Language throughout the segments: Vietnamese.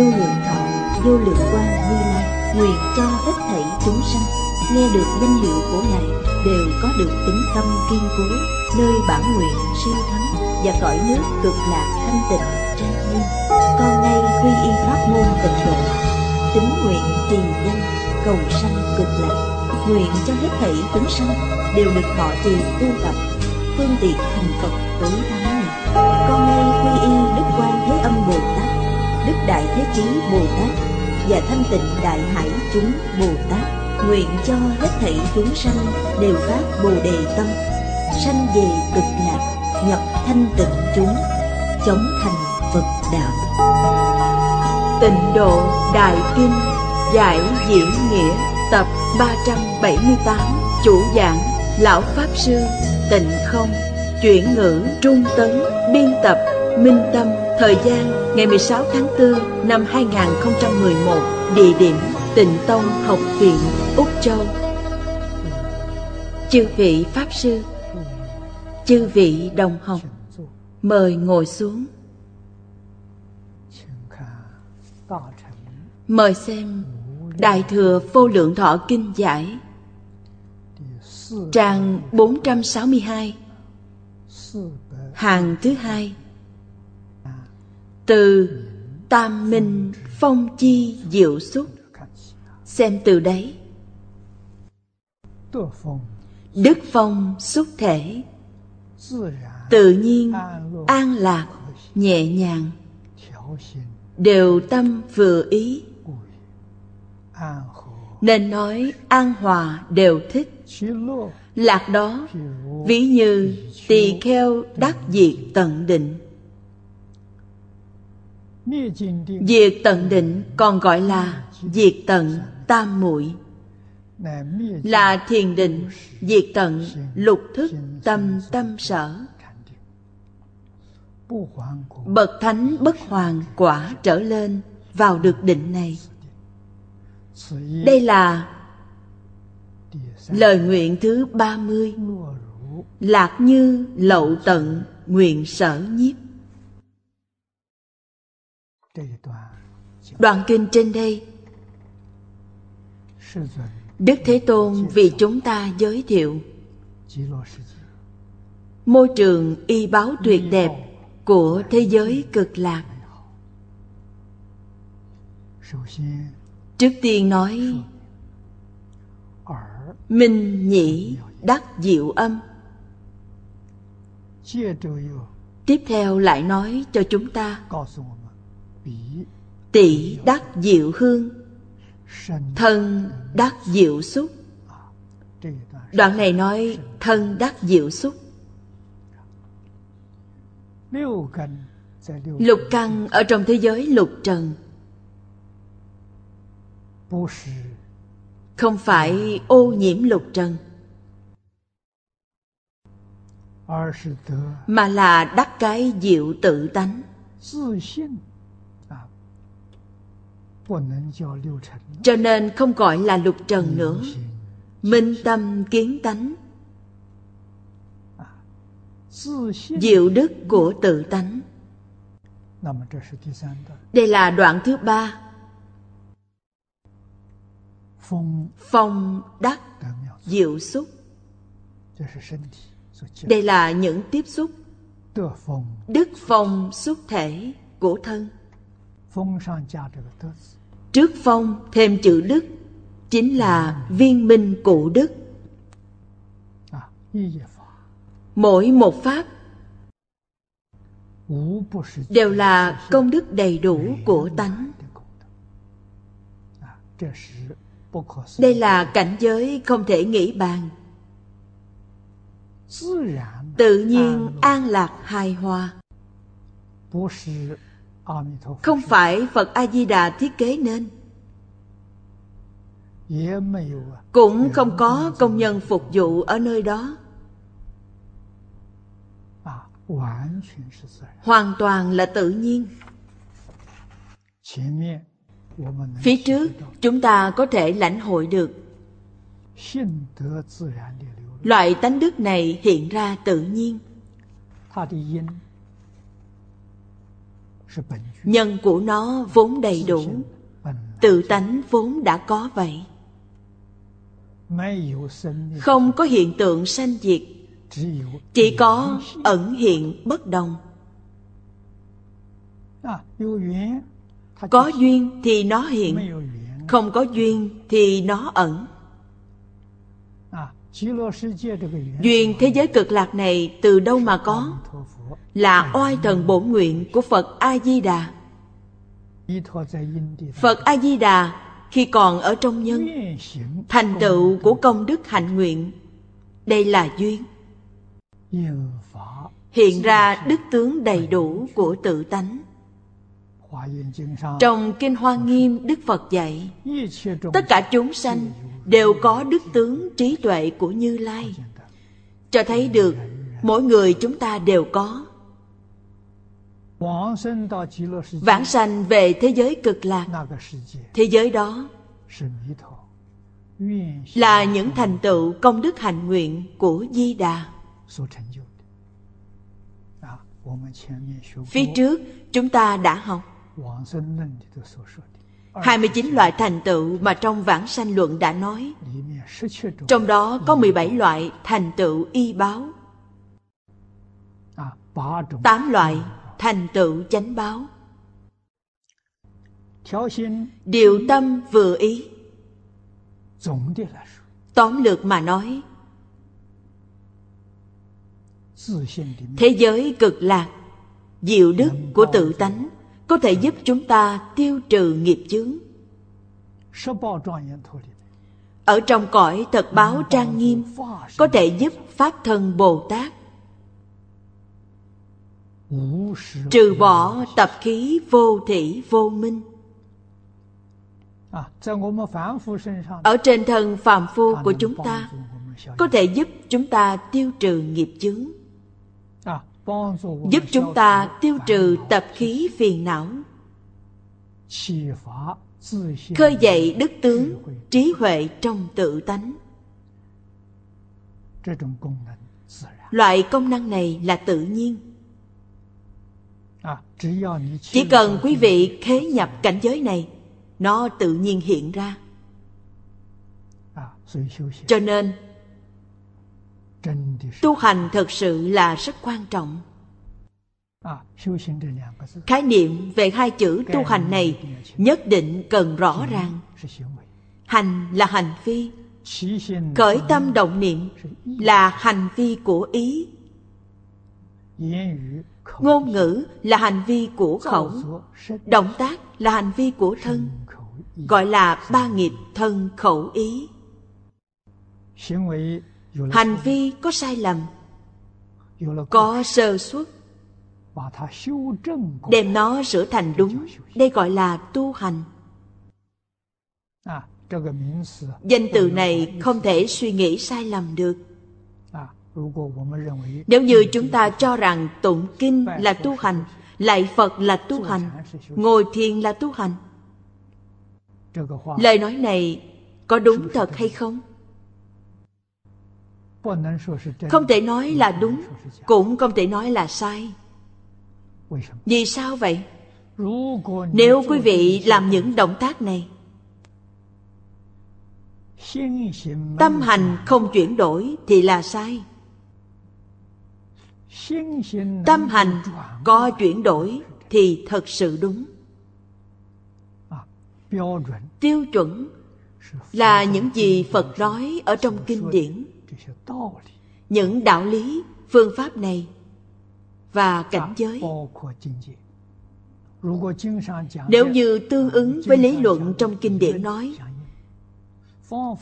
vô lượng thọ, vô lượng quang Như Lai, nguyện cho hết thảy chúng sanh nghe được danh hiệu của Ngài đều có được tính tâm kiên cố, nơi bản nguyện siêu thắng và cõi nước cực lạc thanh tịnh trang nghiêm. Con nay quy y pháp môn Tịnh Độ, tính nguyện trì danh, cầu sanh cực lạc, nguyện cho hết thảy chúng sanh đều được thọ trì tu tập phương tiện thành Phật tối thắng này. Con nay quy y Đức Quan Thế Âm Bồ Tát, Đức Đại Thế Chí Bồ Tát và Thanh Tịnh Đại Hải chúng Bồ Tát, nguyện cho hết thảy chúng sanh đều phát Bồ Đề tâm, sanh về cực lạc, nhập thanh tịnh chúng, chống thành Phật đạo. Tịnh Độ Đại Kinh Giải Diễn Nghĩa tập 378, chủ giảng lão pháp sư Tịnh Không, chuyển ngữ Trung Tấn, biên tập Minh Tâm. Thời gian ngày 16 tháng 4 năm 2011, địa điểm Tịnh Tông Học Viện, Úc Châu. Chư vị pháp sư, chư vị đồng học, mời ngồi xuống. Mời xem Đại Thừa Vô Lượng Thọ Kinh Giải, trang 462, hàng thứ 2, từ Tam Minh Phong Chi Diệu Xúc. Xem từ đấy. Đức phong xúc thể, tự nhiên an lạc, nhẹ nhàng, đều tâm vừa ý, nên nói an hòa đều thích. Lạc đó ví như tỳ kheo đắc diệt tận định. Diệt tận định còn gọi là diệt tận tam muội, là thiền định diệt tận lục thức tâm tâm sở. Bậc thánh bất hoàn quả trở lên vào được định này. Đây là lời nguyện thứ 30, lạc như lậu tận nguyện sở nhiếp. Đoạn kinh trên đây Đức Thế Tôn vì chúng ta giới thiệu môi trường y báu tuyệt đẹp của thế giới cực lạc. Trước tiên nói minh nhĩ đắc diệu âm, tiếp theo lại nói cho chúng ta tỷ đắc diệu hương, thân đắc diệu xúc. Đoạn này nói thân đắc diệu xúc. Lục căn ở trong thế giới lục trần không phải ô nhiễm lục trần, mà là đắc cái diệu tự tánh. Cho nên không gọi là lục trần nữa. Minh tâm kiến tánh, diệu đức của tự tánh. Đây là đoạn thứ 3. Phong đắc diệu xúc, đây là những tiếp xúc đức phong xúc thể của thân. Trước phong thêm chữ đức chính là viên minh cụ đức. Mỗi một pháp đều là công đức đầy đủ của tánh. Đây là cảnh giới không thể nghĩ bàn, tự nhiên an lạc hài hòa, không phải Phật A Di Đà thiết kế nên, cũng không có công nhân phục vụ ở nơi đó, hoàn toàn là tự nhiên. Phía trước chúng ta có thể lãnh hội được loại tánh đức này hiện ra tự nhiên. Nhân của nó vốn đầy đủ, tự tánh vốn đã có vậy. Không có hiện tượng sanh diệt, chỉ có ẩn hiện bất đồng. Có duyên thì nó hiện, không có duyên thì nó ẩn. Duyên thế giới cực lạc này từ đâu mà có? Là oai thần bổn nguyện của Phật A-di-đà. Phật A-di-đà khi còn ở trong nhân, thành tựu của công đức hạnh nguyện, đây là duyên, hiện ra đức tướng đầy đủ của tự tánh. Trong Kinh Hoa Nghiêm, Đức Phật dạy tất cả chúng sanh đều có đức tướng trí tuệ của Như Lai, cho thấy được mỗi người chúng ta đều có. Vãng sanh về thế giới cực lạc, thế giới đó là những thành tựu công đức hạnh nguyện của Di Đà. Phía trước chúng ta đã học 29 loại thành tựu mà trong Vãng Sanh Luận đã nói. Trong đó có 17 loại thành tựu y báo, 8 loại thành tựu chánh báo. Điều tâm vừa ý, tóm lược mà nói, thế giới cực lạc, diệu đức của tự tánh có thể giúp chúng ta tiêu trừ nghiệp chướng. Ở trong cõi thật báo trang nghiêm có thể giúp Pháp Thân Bồ Tát trừ bỏ tập khí vô thỉ vô minh. Ở trên thân phàm phu của chúng ta có thể giúp chúng ta tiêu trừ nghiệp chướng, giúp chúng ta tiêu trừ tập khí phiền não, khơi dậy đức tướng trí huệ trong tự tánh. Loại công năng này là tự nhiên. Chỉ cần quý vị khế nhập cảnh giới này, nó tự nhiên hiện ra. Cho nên tu hành thật sự là rất quan trọng. Khái niệm về hai chữ tu hành này nhất định cần rõ ràng. Hành là hành vi, khởi tâm động niệm là hành vi của ý, ngôn ngữ là hành vi của khẩu, động tác là hành vi của thân, gọi là ba nghiệp thân khẩu ý. Hành vi có sai lầm, có sơ suất, đem nó sửa thành đúng, đây gọi là tu hành. Danh từ này không thể suy nghĩ sai lầm được. Nếu như chúng ta cho rằng tụng kinh là tu hành, lạy Phật là tu hành, ngồi thiền là tu hành, lời nói này có đúng thật hay không? Không thể nói là đúng, cũng không thể nói là sai. Vì sao vậy? Nếu quý vị làm những động tác này, tâm hành không chuyển đổi thì là sai. Tâm hành có chuyển đổi thì thật sự đúng. Tiêu chuẩn là những gì Phật nói ở trong kinh điển, những đạo lý, phương pháp này và cảnh giới. Nếu như tương ứng với lý luận trong kinh điển nói,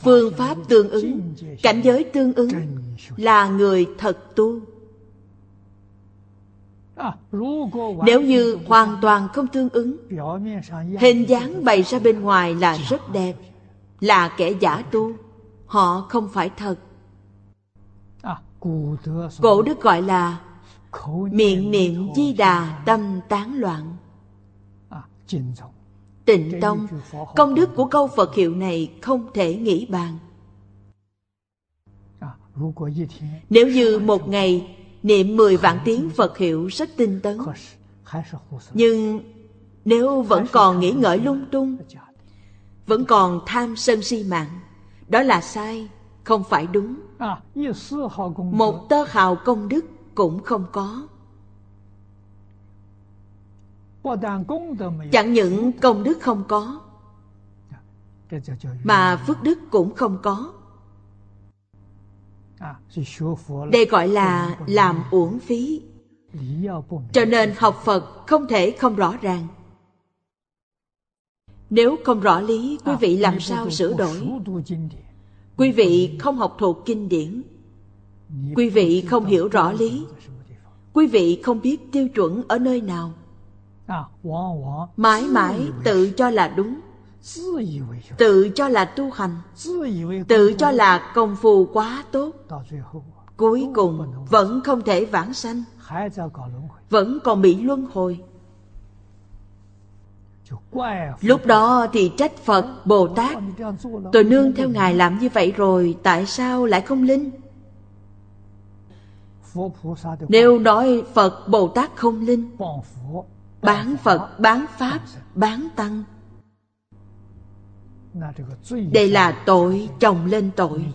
phương pháp tương ứng, cảnh giới tương ứng là người thật tu. Nếu như hoàn toàn không tương ứng, hình dáng bày ra bên ngoài là rất đẹp, là kẻ giả tu, họ không phải thật. Cổ đức gọi là miệng niệm Di Đà tâm tán loạn. Tịnh tông, công đức của câu Phật hiệu này không thể nghĩ bàn. Nếu như một ngày niệm 10 vạn tiếng Phật hiệu rất tinh tấn, Nhưng nếu vẫn còn nghĩ ngợi lung tung, vẫn còn tham sân si mạng, đó là sai, không phải đúng. Một tơ hào công đức cũng không có. Chẳng những công đức không có, mà phước đức cũng không có. Đây gọi là làm uổng phí. Cho nên học Phật không thể không rõ ràng. Nếu không rõ lý, quý vị làm sao sửa đổi? Quý vị không học thuộc kinh điển, quý vị không hiểu rõ lý, quý vị không biết tiêu chuẩn ở nơi nào, mãi mãi tự cho là đúng, tự cho là tu hành, tự cho là công phu quá tốt, cuối cùng vẫn không thể vãng sanh, vẫn còn bị luân hồi. Lúc đó thì trách Phật, Bồ Tát: tôi nương theo Ngài làm như vậy rồi, tại sao lại không linh? Nếu nói Phật, Bồ Tát không linh, bán Phật, bán Pháp, bán Tăng, đây là tội chồng lên tội.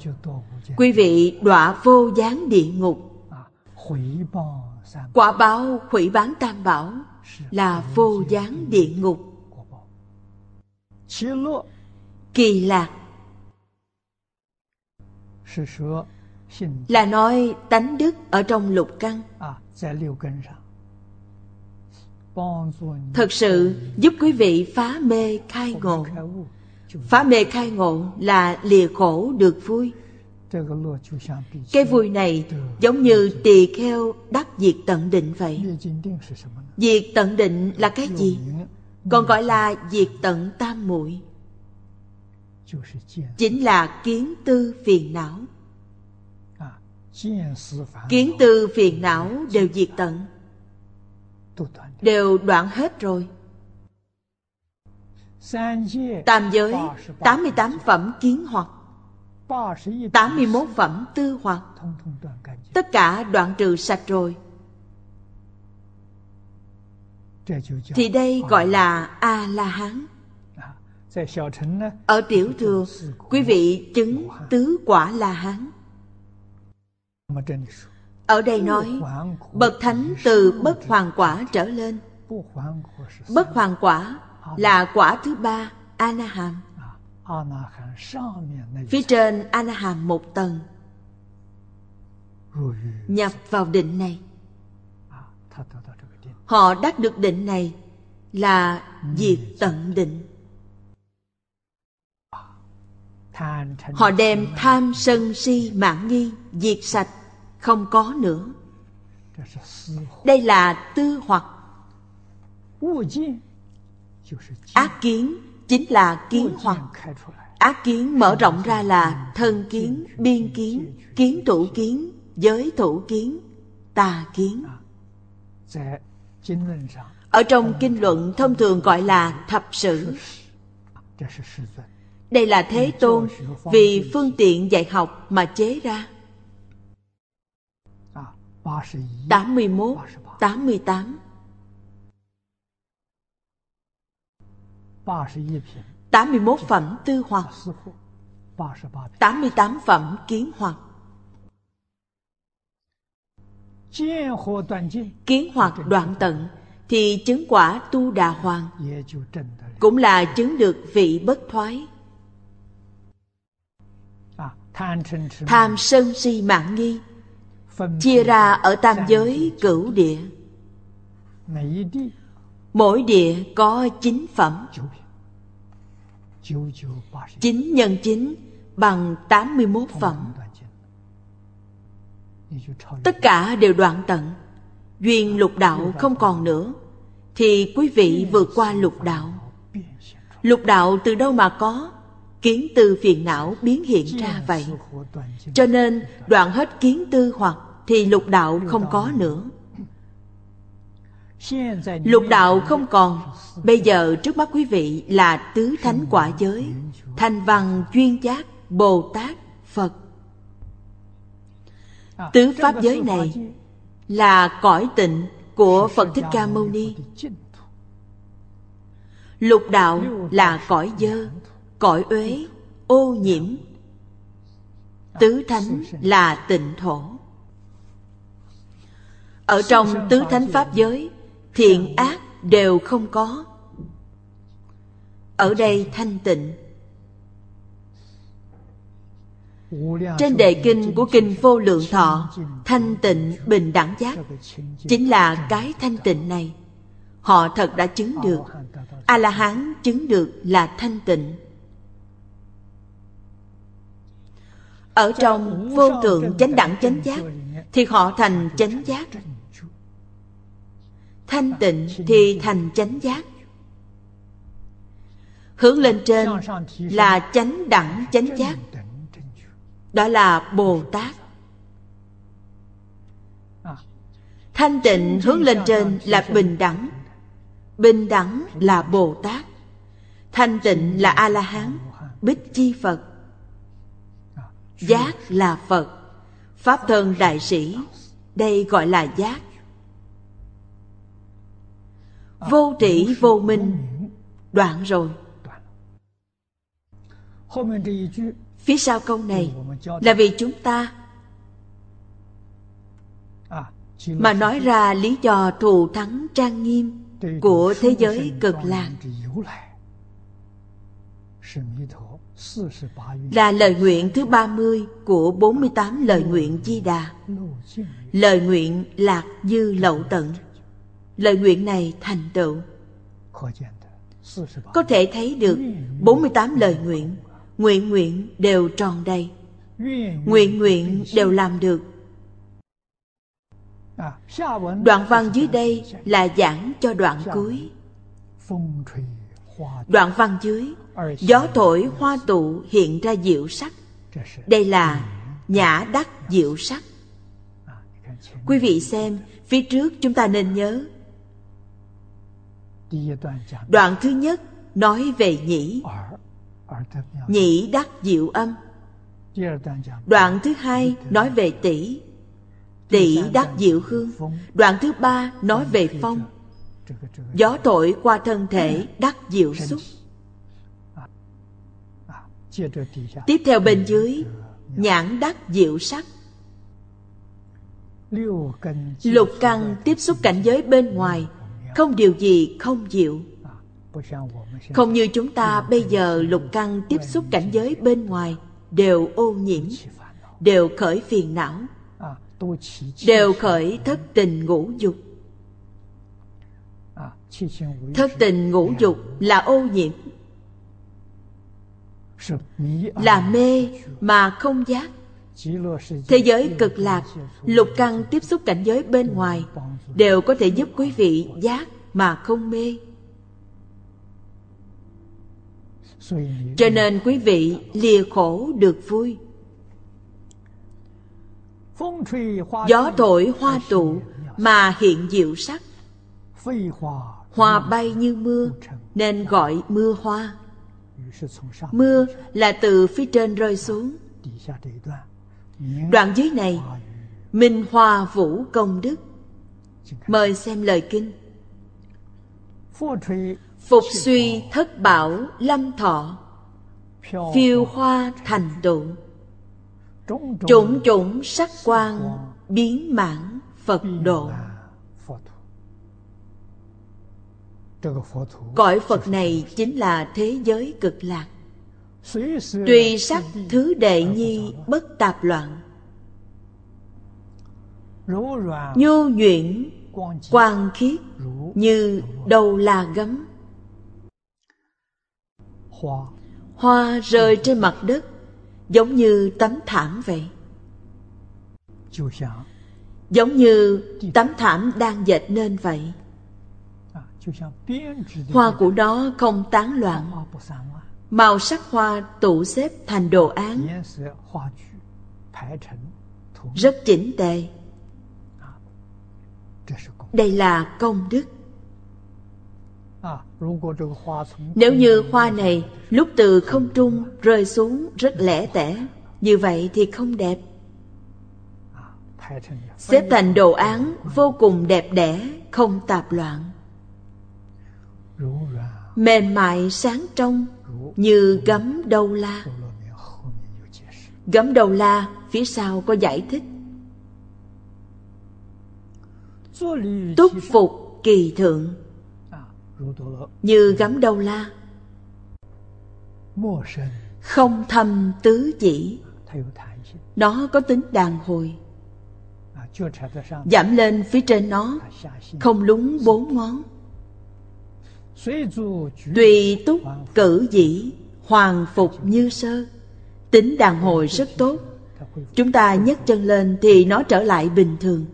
Quý vị đọa vô gián địa ngục, quả báo hủy bán tam bảo là vô gián địa ngục. Kỳ lạc là nói tánh đức ở trong lục căn, thật sự giúp quý vị phá mê khai ngộ. Phá mê khai ngộ là lìa khổ được vui. Cái vui này giống như tỳ kheo đắc diệt tận định vậy. Diệt tận định là cái gì? Còn gọi là diệt tận tam muội, chính là kiến tư phiền não. Kiến tư phiền não đều diệt tận, đều đoạn hết rồi. Tam giới 88 phẩm kiến hoặc, 81 phẩm tư hoặc, tất cả đoạn trừ sạch rồi, thì đây gọi là A-la-hán. Ở tiểu thừa, quý vị chứng tứ quả La-hán. Ở đây nói bậc thánh từ bất hoàn quả trở lên. Bất hoàn quả là quả thứ ba, A-na-hàm. Phía trên A-na-hàm một tầng, nhập vào định này. Họ đắc được định này là diệt tận định. Họ đem tham sân si mạn nghi diệt sạch, không có nữa. Đây là tư hoặc. Ác kiến chính là kiến hoặc. Ác kiến mở rộng ra là thân kiến, biên kiến, kiến thủ kiến, giới thủ kiến, tà kiến. Ở trong kinh luận thông thường gọi là thập sự. Đây là Thế Tôn vì phương tiện dạy học mà chế ra. 81, 88. 81 phẩm tư hoặc, 88 phẩm kiến hoặc. Kiến hoặc đoạn tận thì chứng quả Tu Đà Hoàng, cũng là chứng được vị bất thoái. Tham sân si mạn nghi chia ra ở tam giới cửu địa, mỗi địa có 9 phẩm. 9 nhân 9 bằng 81 phẩm. Tất cả đều đoạn tận, duyên lục đạo không còn nữa, thì quý vị vượt qua lục đạo. Lục đạo từ đâu mà có? Kiến tư phiền não biến hiện ra vậy. Cho nên đoạn hết kiến tư hoặc thì lục đạo không có nữa. Lục đạo không còn, bây giờ trước mắt quý vị là tứ thánh quả giới: Thanh Văn, Duyên Giác, Bồ Tát, Phật. Tứ pháp giới này là cõi tịnh, của Phật Thích Ca Mâu Ni. Lục đạo là cõi dơ, cõi uế, ô nhiễm. Tứ thánh là tịnh thổ. Ở trong tứ thánh pháp giới, thiện ác đều không có. Ở đây thanh tịnh. Trên đề kinh của Kinh Vô Lượng Thọ, thanh tịnh bình đẳng giác chính là cái thanh tịnh này. Họ thật đã chứng được. A-la-hán chứng được là thanh tịnh. Ở trong vô thượng chánh đẳng chánh giác thì họ thành chánh giác. Thanh tịnh thì thành chánh giác. Hướng lên trên là chánh đẳng chánh giác. Đó là Bồ Tát. Thanh tịnh hướng lên trên là bình đẳng. Bình đẳng là Bồ Tát. Thanh tịnh là A-la-hán, Bích Chi Phật. Giác là Phật, Pháp Thân Đại Sĩ. Đây gọi là giác. Vô trĩ vô minh đoạn rồi. Phía sau câu này là vì chúng ta mà nói ra lý do thù thắng trang nghiêm của thế giới Cực Lạc, là lời nguyện thứ 30 của 48 lời nguyện Di Đà. Lời nguyện lạc dư lậu tận. Lời nguyện này thành tựu. Có thể thấy được 48 lời nguyện, nguyện nguyện đều tròn đầy, nguyện nguyện đều làm được. Đoạn văn dưới đây là giảng cho đoạn cuối. Đoạn văn dưới, gió thổi hoa tụ hiện ra diệu sắc. Đây là nhã đắc diệu sắc. Quý vị xem, phía trước chúng ta nên nhớ. Đoạn thứ nhất nói về nhĩ, nhĩ đắc diệu âm. Đoạn thứ hai nói về tỷ, tỷ đắc diệu hương. Đoạn thứ ba nói về phong, gió thổi qua thân thể đắc diệu xúc. Tiếp theo bên dưới, nhãn đắc diệu sắc. Lục căn tiếp xúc cảnh giới bên ngoài, không điều gì không diệu. Không như chúng ta bây giờ, lục căn tiếp xúc cảnh giới bên ngoài đều ô nhiễm, đều khởi phiền não, đều khởi thất tình ngũ dục. Thất tình ngũ dục là ô nhiễm, là mê mà không giác. Thế giới Cực Lạc, lục căn tiếp xúc cảnh giới bên ngoài đều có thể giúp quý vị giác mà không mê. Cho nên quý vị lìa khổ được vui. Gió thổi hoa tụ mà hiện diệu sắc. Hoa bay như mưa nên gọi mưa hoa. Mưa là từ phía trên rơi xuống. Đoạn dưới này, minh hoa vũ công đức. Mời xem lời kinh. Phục suy thất bảo lâm thọ, phiêu hoa thành tựu, chủng chủng sắc quang biến mãn Phật độ. Cõi Phật này chính là thế giới Cực Lạc. Tùy sắc thứ đệ nhi bất tạp loạn, nhu nhuyễn quang khiết như đầu là gấm. Hoa rơi trên mặt đất giống như tấm thảm vậy, giống như tấm thảm đang dệt nên vậy. Hoa của nó không tán loạn, màu sắc hoa tụ xếp thành đồ án rất chỉnh tề. Đây là công đức. Nếu như hoa này lúc từ không trung rơi xuống rất lẻ tẻ, như vậy thì không đẹp. Xếp thành đồ án vô cùng đẹp đẽ, không tạp loạn, mềm mại sáng trong như gấm đâu la. Gấm đầu la phía sau có giải thích: túc phục kỳ thượng như gấm đầu la, không thâm tứ chỉ, nó có tính đàn hồi. Giảm lên phía trên nó không lúng bốn ngón. Tùy túc cử dĩ hoàn phục như sơ, tính đàn hồi rất tốt. Chúng ta nhấc chân lên thì nó trở lại bình thường.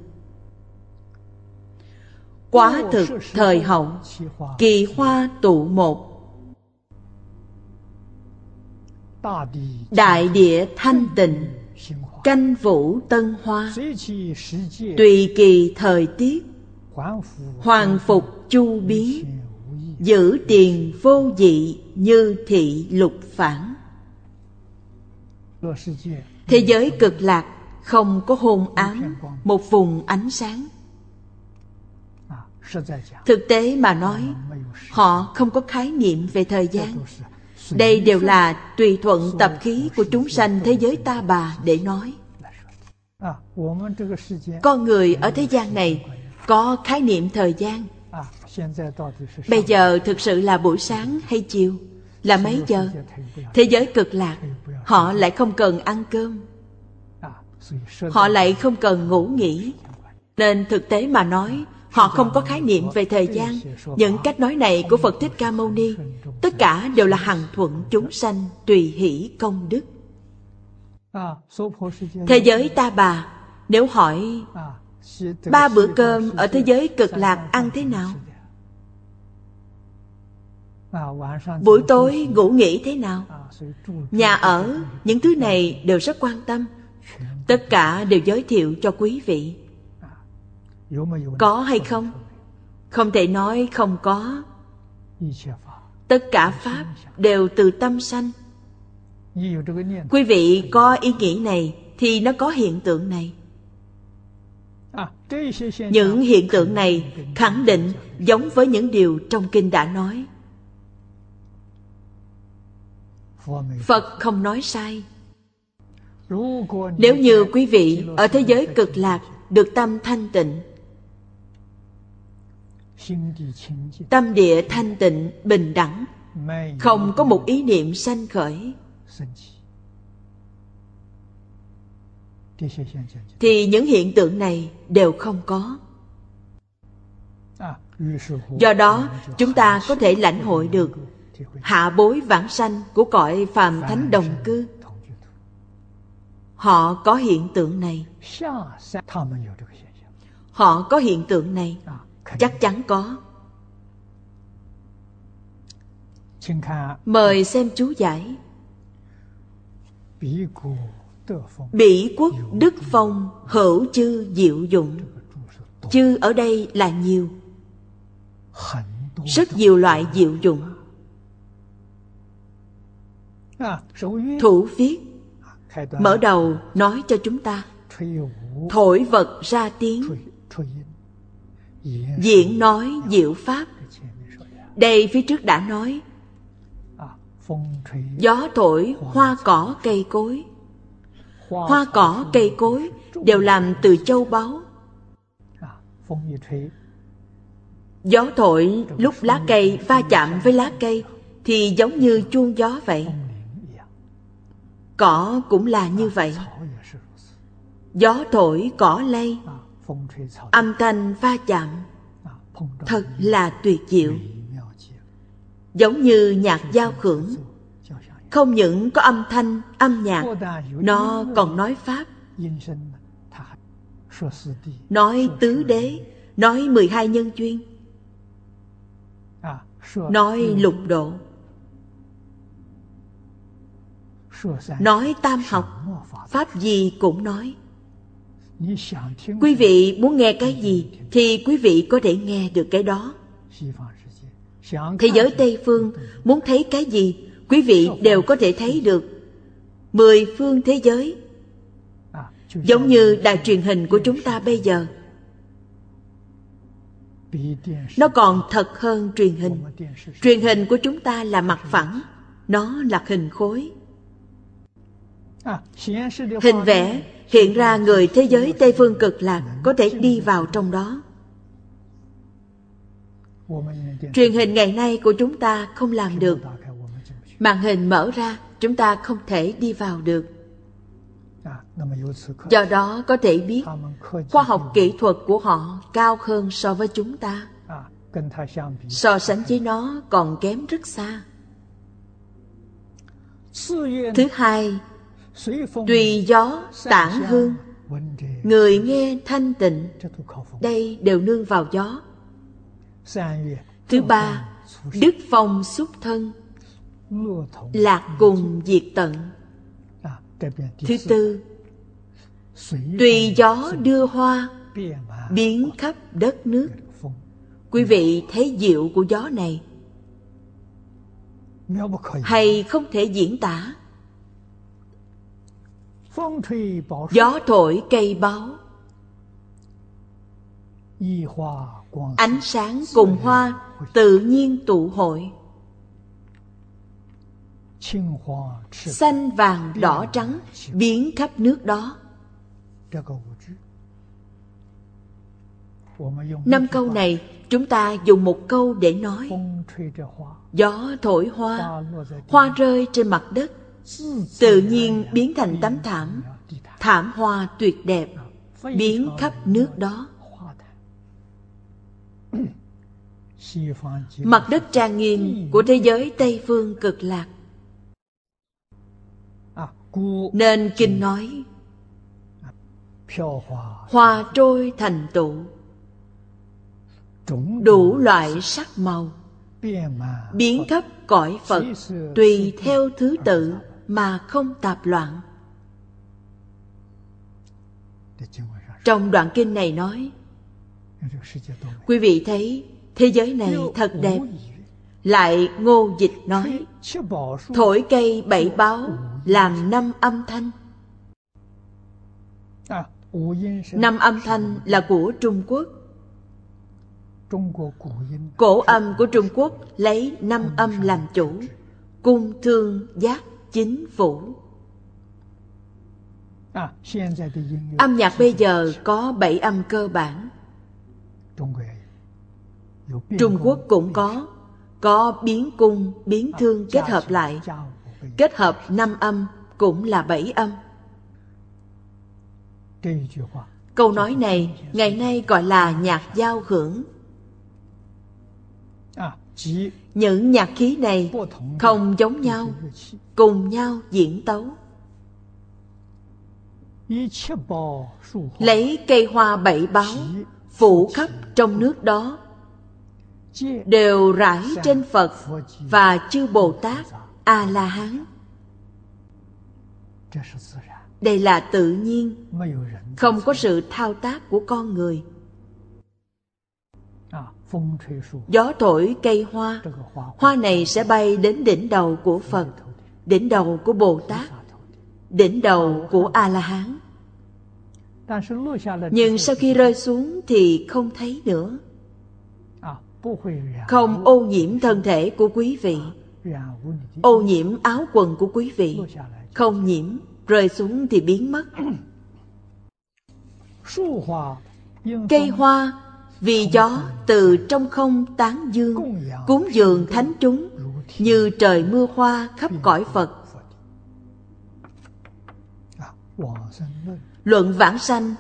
Quá thực thời hậu, kỳ hoa tụ một, đại địa thanh tịnh, canh vũ tân hoa. Tùy kỳ thời tiết, hoàn phục chu biến, giữ tiền vô dị như thị lục phản. Thế giới cực lạc không có hôn ám, một vùng ánh sáng. Thực tế mà nói, họ không có khái niệm về thời gian. Đây đều là tùy thuận tập khí của chúng sanh thế giới ta bà để nói. Con người ở thế gian này có khái niệm thời gian. Bây giờ thực sự là buổi sáng hay chiều, là mấy giờ? Thế giới cực lạc, họ lại không cần ăn cơm, họ lại không cần ngủ nghỉ. Nên thực tế mà nói, họ không có khái niệm về thời gian. Những cách nói này của Phật Thích Ca Mâu Ni, tất cả đều là hằng thuận chúng sanh tùy hỷ công đức. Thế giới ta bà, nếu hỏi ba bữa cơm ở thế giới cực lạc ăn thế nào, buổi tối ngủ nghỉ thế nào, nhà ở, những thứ này đều rất quan tâm. Tất cả đều giới thiệu cho quý vị. Có hay không? Không thể nói không có. Tất cả pháp đều từ tâm sanh. Quý vị có ý nghĩ này thì nó có hiện tượng này. Những hiện tượng này khẳng định giống với những điều trong kinh đã nói. Phật không nói sai. Nếu như quý vị ở thế giới cực lạc được tâm thanh tịnh, tâm địa thanh tịnh bình đẳng, không có một ý niệm sanh khởi, thì những hiện tượng này đều không có. Do đó chúng ta có thể lãnh hội được hạ bối vãng sanh của cõi phàm thánh đồng cư. Họ có hiện tượng này. Họ có hiện tượng này, chắc chắn có. Mời xem chú giải. Bỉ quốc đức phong hữu chư diệu dụng. Chư ở đây là nhiều, rất nhiều loại diệu dụng. Thủ viết mở đầu nói cho chúng ta: thổi vật ra tiếng, diễn nói diệu pháp. Đây phía trước đã nói gió thổi hoa cỏ cây cối. Hoa cỏ cây cối đều làm từ châu báu. Gió thổi lúc lá cây va chạm với lá cây thì giống như chuông gió vậy. Cỏ cũng là như vậy. Gió thổi cỏ lay, âm thanh va chạm, thật là tuyệt diệu. Giống như nhạc giao hưởng, không những có âm thanh, âm nhạc, nó còn nói pháp, nói tứ đế, nói 12 nhân duyên, nói lục độ, nói tam học, pháp gì cũng nói. Quý vị muốn nghe cái gì thì quý vị có thể nghe được cái đó. Thế giới Tây Phương muốn thấy cái gì, quý vị đều có thể thấy được. 10 phương thế giới, giống như đài truyền hình của chúng ta bây giờ, Nó còn thật hơn truyền hình. Truyền hình của chúng ta là mặt phẳng, nó là hình khối. Hình vẽ hiện ra người thế giới Tây Phương Cực Lạc có thể đi vào trong đó. Truyền hình ngày nay của chúng ta không làm được. Màn hình mở ra, chúng ta không thể đi vào được. Do đó có thể biết khoa học kỹ thuật của họ cao hơn so với chúng ta. So sánh với nó còn kém rất xa. Thứ hai, tùy gió tản hương, người nghe thanh tịnh. Đây đều nương vào gió. Thứ ba, đức phong xúc thân, lạc cùng diệt tận. Thứ tư, tùy gió đưa hoa, biến khắp đất nước. Quý vị thấy diệu của gió này hay không thể diễn tả. Gió thổi cây báo, ánh sáng cùng hoa tự nhiên tụ hội. Xanh vàng đỏ trắng biến khắp nước đó. 5 câu này chúng ta dùng một câu để nói. Gió thổi hoa, hoa rơi trên mặt đất, tự nhiên biến thành tấm thảm, thảm hoa tuyệt đẹp, biến khắp nước đó. Mặt đất trang nghiêm của thế giới Tây Phương Cực Lạc. Nên kinh nói, hoa trôi thành tụ, đủ loại sắc màu, biến khắp cõi Phật, tùy theo thứ tự mà không tạp loạn. Trong đoạn kinh này nói, quý vị thấy thế giới này thật đẹp. Lại Ngô Dịch nói, thổi cây 7 báo làm 5 âm thanh. 5 âm thanh là của Trung Quốc. Cổ âm của Trung Quốc lấy 5 âm làm chủ: cung, thương, giác, chính, phủ. Âm nhạc bây giờ có 7 âm cơ bản. Trung Quốc cũng có biến cung, biến thương kết hợp lại. Kết hợp 5 âm cũng là 7 âm. Câu nói này ngày nay gọi là nhạc giao hưởng. Những nhạc khí này không giống nhau, cùng nhau diễn tấu. Lấy cây hoa 7 báo phủ khắp trong nước đó, đều rải trên Phật và chư Bồ Tát, A-la-hán. Đây là tự nhiên, không có sự thao tác của con người. Gió thổi cây hoa này sẽ bay đến đỉnh đầu của Phật, đỉnh đầu của Bồ Tát, đỉnh đầu của A-la-hán. Nhưng sau khi rơi xuống thì không thấy nữa, không ô nhiễm thân thể của quý vị, ô nhiễm áo quần của quý vị, không nhiễm, rơi xuống thì biến mất. Cây hoa vì gió từ trong không tán dương, cúng dường thánh chúng như trời mưa hoa khắp cõi Phật. Luận Vãng Sanh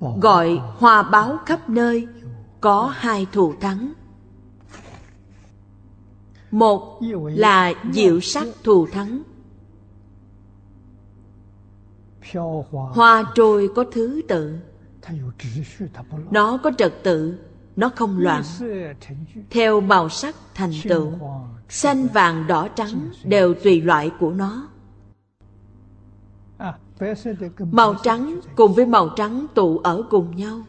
gọi hoa báo khắp nơi có 2 thù thắng. Một là diệu sắc thù thắng. Hoa trôi có thứ tự, nó có trật tự, nó không loạn. Theo màu sắc thành tựu, xanh vàng đỏ trắng đều tùy loại của nó. Màu trắng cùng với màu trắng tụ ở cùng nhau,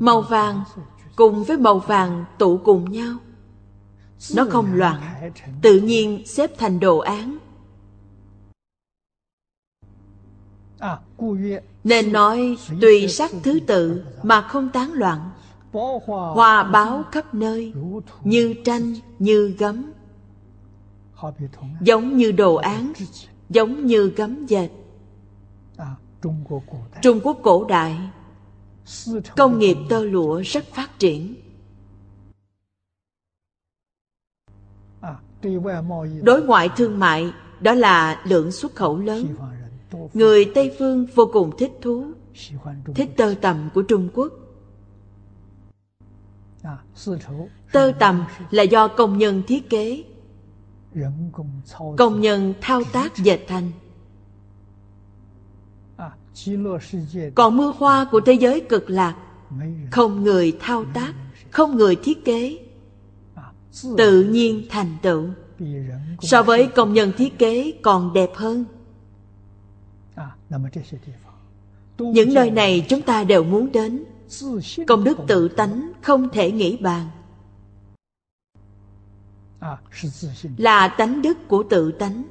màu vàng cùng với màu vàng tụ cùng nhau. Nó không loạn, tự nhiên xếp thành đồ án. Nên nói tùy sắc thứ tự mà không tán loạn, Hoa báo khắp nơi, như tranh, như gấm, giống như đồ án, giống như gấm dệt. Trung Quốc cổ đại, công nghiệp tơ lụa rất phát triển. Đối ngoại thương mại, đó là lượng xuất khẩu lớn. Người Tây Phương vô cùng thích thú, thích tơ tằm của Trung Quốc. Tơ tằm là do công nhân thiết kế, công nhân thao tác dệt thành. Còn mưa hoa của thế giới cực lạc, không người thao tác, không người thiết kế, tự nhiên thành tựu, so với công nhân thiết kế còn đẹp hơn. Những nơi này chúng ta đều muốn đến. Công đức tự tánh không thể nghĩ bàn, là tánh đức của tự tánh,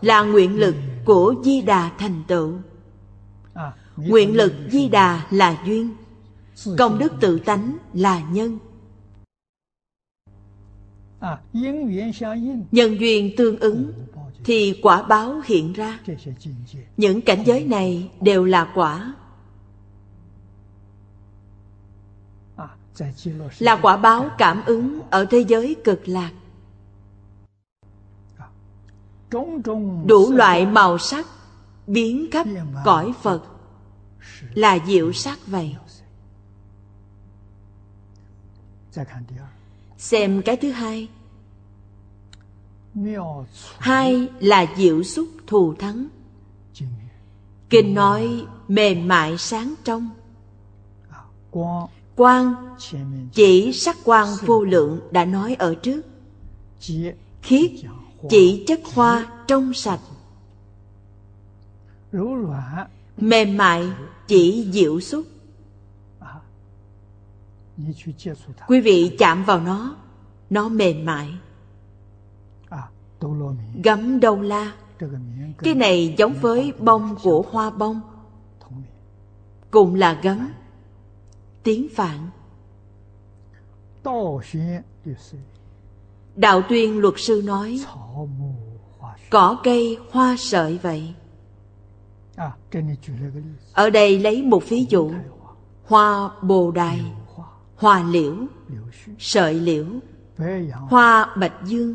là nguyện lực của Di Đà thành tựu. Nguyện lực Di Đà là duyên, công đức tự tánh là nhân. Nhân duyên tương ứng thì quả báo hiện ra. Những cảnh giới này đều là quả, là quả báo cảm ứng ở thế giới cực lạc. Đủ loại màu sắc biến khắp cõi Phật, là diệu sắc vậy. Xem cái thứ hai. Hai là diệu xúc thù thắng. Kinh nói mềm mại sáng trong. Quang chỉ sắc quang vô lượng đã nói ở trước. Khiết chỉ chất hoa trong sạch. Mềm mại chỉ diệu xúc. Quý vị chạm vào nó mềm mại. Gấm đâu la, cái này giống với bông của hoa bông, cùng là gấm. Tiếng Phạn. Đạo Tuyên luật sư nói, cỏ cây hoa sợi vậy. Ở đây lấy một ví dụ, hoa bồ đài, hoa liễu, sợi liễu, hoa bạch dương,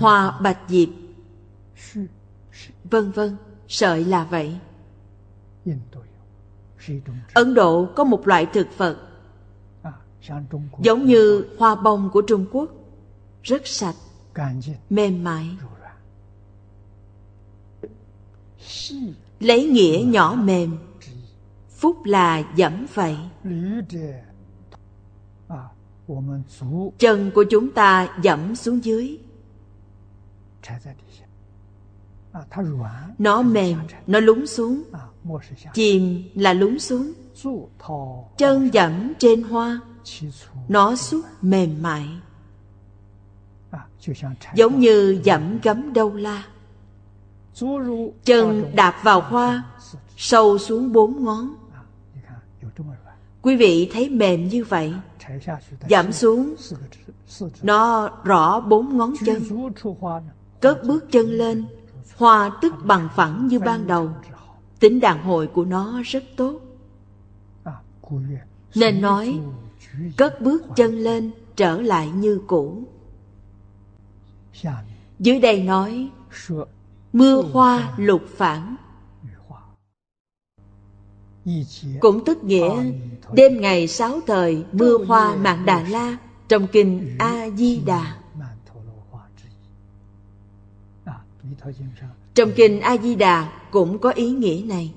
hoa bạch diệp, vân vân. Sợi là vậy. Ấn Độ có một loại thực vật giống như hoa bông của Trung Quốc, rất sạch, mềm mại. Lấy nghĩa nhỏ mềm, phúc là dẫm vậy. Chân của chúng ta dẫm xuống dưới, nó mềm, nó lún xuống. Chìm là lún xuống. Chân dẫm trên hoa, nó xúc mềm mại, giống như dẫm gấm đâu la. Chân đạp vào hoa, sâu xuống 4 ngón. Quý vị thấy mềm như vậy. Dẫm xuống, nó rõ 4 ngón chân. Cất bước chân lên, hoa tức bằng phẳng như ban đầu. Tính đàn hồi của nó rất tốt, nên nói cất bước chân lên trở lại như cũ. Dưới đây nói mưa hoa lục phản, cũng tức nghĩa đêm ngày 6 thời mưa hoa mạng Đà La trong kinh A Di Đà. Trong kinh A Di Đà cũng có ý nghĩa này.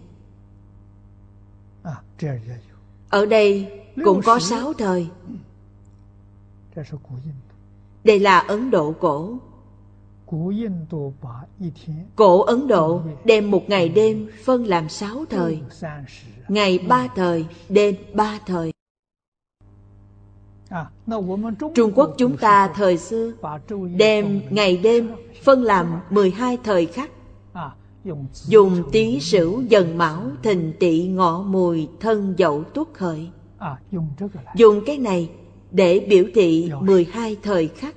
Ở đây cũng có 6 thời. Đây là Ấn Độ cổ. Cổ Ấn Độ đem một ngày đêm phân làm 6 thời. Ngày 3 thời, đêm 3 thời. Trung Quốc chúng ta thời xưa đem ngày đêm phân làm 12 thời khắc. dùng tí sửu dần mão thìn tỵ ngọ mùi thân dậu tuất hợi. Dùng cái này để biểu thị 12 thời khắc.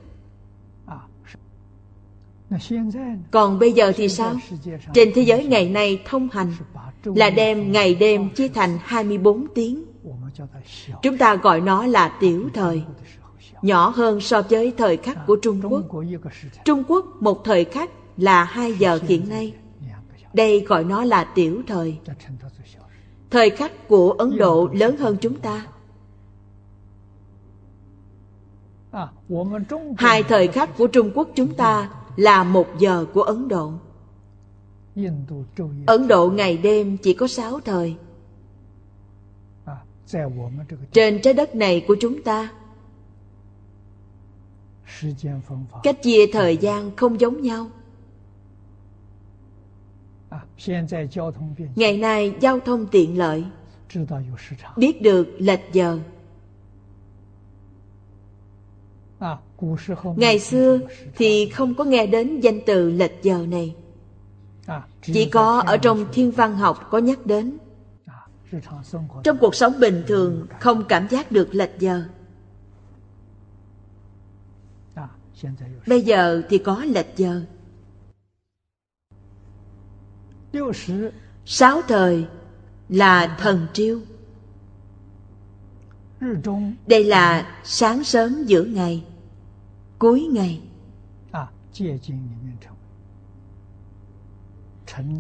Còn bây giờ thì sao? Trên thế giới ngày nay thông hành là đem ngày đêm chia thành 24 tiếng. Chúng ta gọi nó là tiểu thời, nhỏ hơn so với thời khắc của Trung Quốc. Trung Quốc một thời khắc là 2 giờ hiện nay. Đây gọi nó là tiểu thời. Thời khắc của Ấn Độ lớn hơn chúng ta. 2 thời khắc của Trung Quốc chúng ta là 1 giờ của Ấn Độ. Ấn Độ ngày đêm chỉ có 6 thời. Trên trái đất này của chúng ta, cách chia thời gian không giống nhau. Ngày nay giao thông tiện lợi, biết được lệch giờ. Ngày xưa thì không có nghe đến danh từ lệch giờ này. Chỉ có ở trong thiên văn học có nhắc đến. Trong cuộc sống bình thường không cảm giác được lệch giờ. Bây giờ thì có lệch giờ. 6 thời là thần triêu. Đây là sáng sớm, giữa ngày, cuối ngày.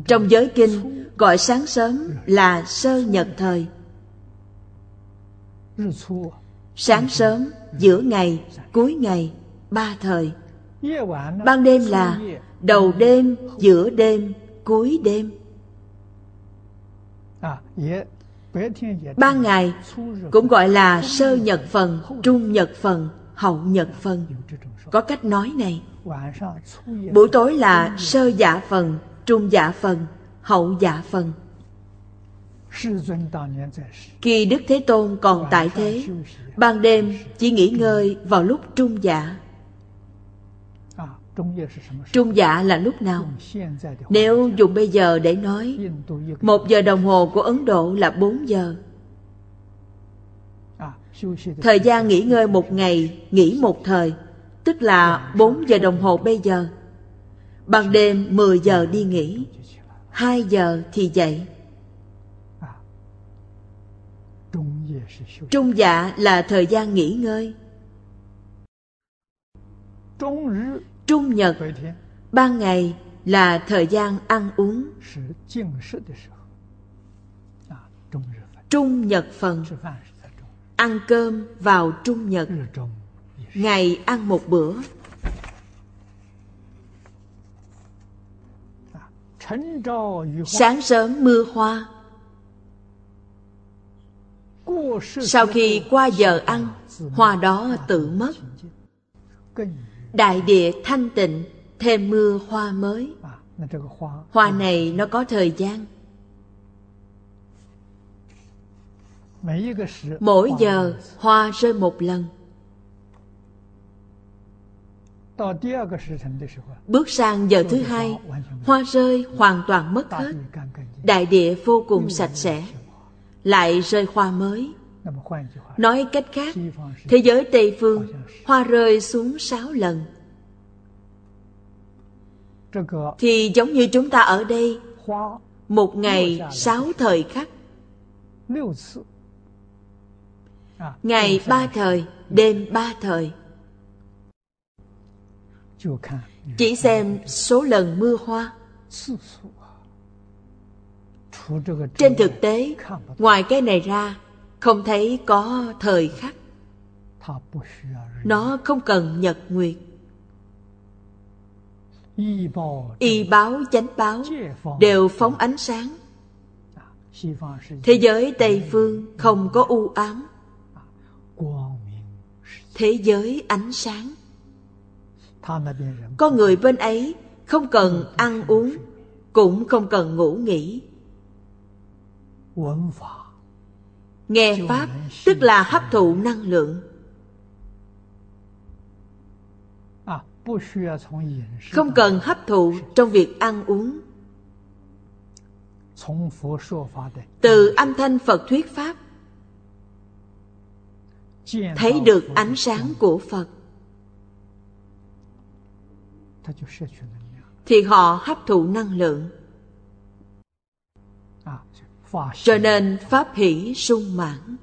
Trong giới kinh gọi sáng sớm là sơ nhật thời. Sáng sớm, giữa ngày, cuối ngày, 3 thời. Ban đêm là đầu đêm, giữa đêm, cuối đêm. Ban ngày cũng gọi là sơ nhật phần, trung nhật phần, hậu nhật phần. Có cách nói này. Buổi tối là sơ dạ phần, trung dạ phần, hậu dạ phần. Khi Đức Thế Tôn còn tại thế, ban đêm chỉ nghỉ ngơi vào lúc trung dạ. Trung dạ là lúc nào? Nếu dùng bây giờ để nói, 1 giờ đồng hồ của Ấn Độ là 4 giờ. Thời gian nghỉ ngơi 1 ngày, nghỉ 1 thời, tức là 4 giờ đồng hồ bây giờ. Ban đêm 10 giờ đi nghỉ, 2 giờ thì dậy. Trung dạ là thời gian nghỉ ngơi. Trung nhật, ban ngày là thời gian ăn uống. Trung nhật phần, ăn cơm vào trung nhật, ngày ăn một bữa. Sáng sớm mưa hoa. Sau khi qua giờ ăn, hoa đó tự mất. Đại địa thanh tịnh, thêm mưa hoa mới. Hoa này nó có thời gian. Mỗi giờ hoa rơi 1 lần. Bước sang giờ thứ 2, hoa rơi hoàn toàn mất hết. Đại địa vô cùng sạch sẽ. Lại rơi hoa mới. Nói cách khác, thế giới Tây Phương, hoa rơi xuống 6 lần. Thì giống như chúng ta ở đây, 1 ngày 6 thời khắc. Ngày 3 thời, đêm 3 thời. Chỉ xem số lần mưa hoa. Trên thực tế, ngoài cái này ra, không thấy có thời khắc. Nó không cần nhật nguyệt. Y báo, chánh báo đều phóng ánh sáng. Thế giới Tây Phương không có u ám. Thế giới ánh sáng. Có người bên ấy không cần ăn uống, cũng không cần ngủ nghỉ. Nghe Pháp tức là hấp thụ năng lượng. Không cần hấp thụ trong việc ăn uống. từ âm thanh Phật thuyết pháp, thấy được ánh sáng của Phật, thì họ hấp thụ năng lượng. Cho nên pháp hỷ sung mãn.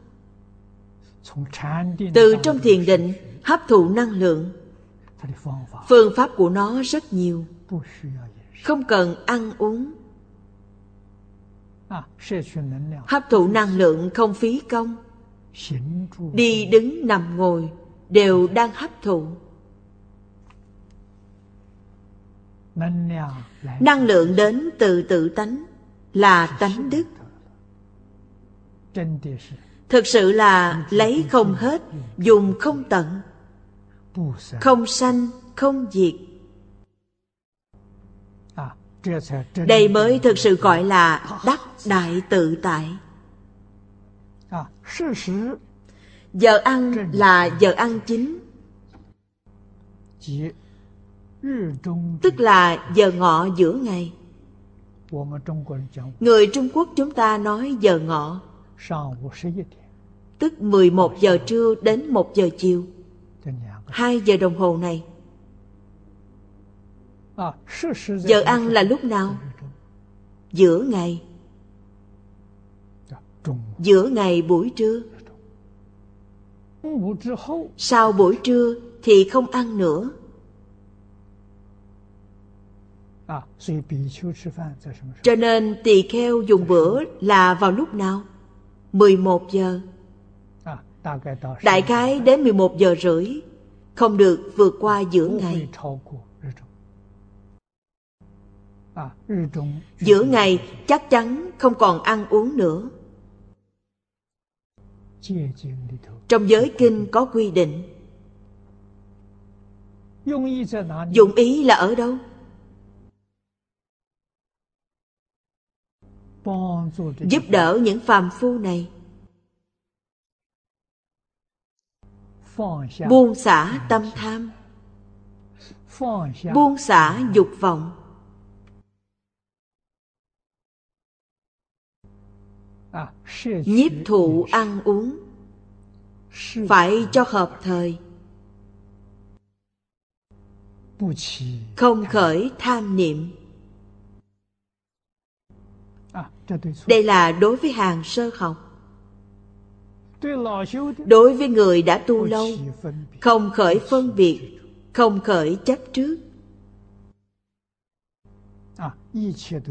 Từ trong thiền định hấp thụ năng lượng, phương pháp của nó rất nhiều, không cần ăn uống. Hấp thụ năng lượng không phí công, đi đứng nằm ngồi đều đang hấp thụ. Năng lượng đến từ tự tánh, là tánh đức, thực sự là lấy không hết, dùng không tận, không sanh, không diệt. Đây mới thực sự gọi là đắc đại tự tại. Giờ ăn là giờ ăn chính, tức là giờ ngọ giữa ngày. Người Trung Quốc chúng ta nói giờ ngọ, tức 11 giờ trưa đến 1 giờ chiều, 2 giờ đồng hồ này. Giờ ăn là lúc nào? Giữa ngày. Giữa ngày buổi trưa. Sau buổi trưa thì không ăn nữa. Cho nên tỳ kheo dùng bữa là vào lúc nào? 11 giờ. Đại khái đến 11 giờ rưỡi, không được vượt qua giữa ngày. Giữa ngày chắc chắn không còn ăn uống nữa. Trong giới kinh có quy định. Dụng ý là ở đâu? Giúp đỡ những phàm phu này, buông xả tâm tham, buông xả dục vọng. Nhiếp thụ ăn uống phải cho hợp thời, không khởi tham niệm. Đây là đối với hàng sơ học. Đối với người đã tu lâu, không khởi phân biệt, không khởi chấp trước,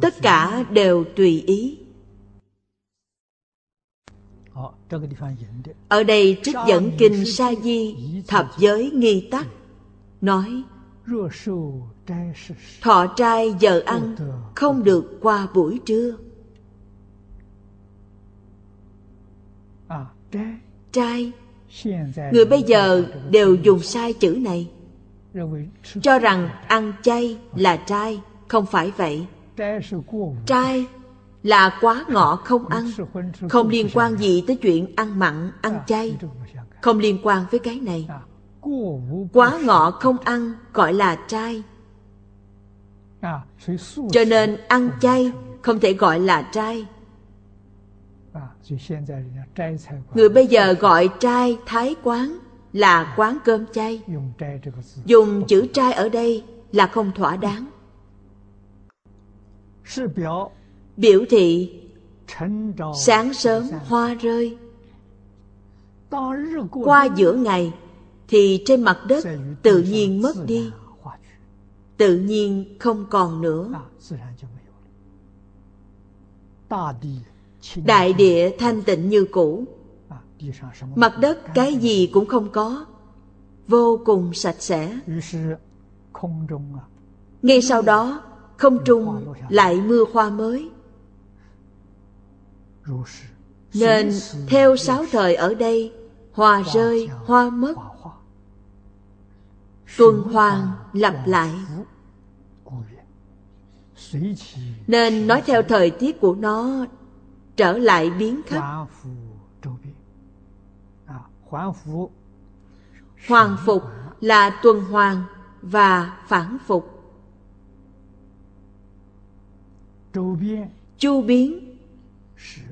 tất cả đều tùy ý. Ở đây trích dẫn kinh Sa Di Thập Giới Nghi Tắc nói: thọ trai giờ ăn không được qua buổi trưa. Trai, người bây giờ đều dùng sai chữ này, cho rằng ăn chay là trai, không phải vậy. Trai là quá ngọ không ăn, không liên quan gì tới chuyện ăn mặn, ăn chay, không liên quan với cái này. Quá ngọ không ăn gọi là trai. Cho nên ăn chay không thể gọi là trai. Người bây giờ gọi trai thái quán là quán cơm chay. Dùng chữ trai ở đây là không thỏa đáng. Biểu thị sáng sớm hoa rơi, qua giữa ngày thì trên mặt đất tự nhiên mất đi, tự nhiên không còn nữa. Đại địa thanh tịnh như cũ, mặt đất cái gì cũng không có, vô cùng sạch sẽ. Ngay sau đó, không trung lại mưa hoa mới. Nên theo sáu thời ở đây, hoa rơi, hoa mất, tuần hoàn lặp lại. Nên nói theo thời tiết của nó, trở lại biến khắp. Hoàn phục là tuần hoàn và phản phục. Chu biến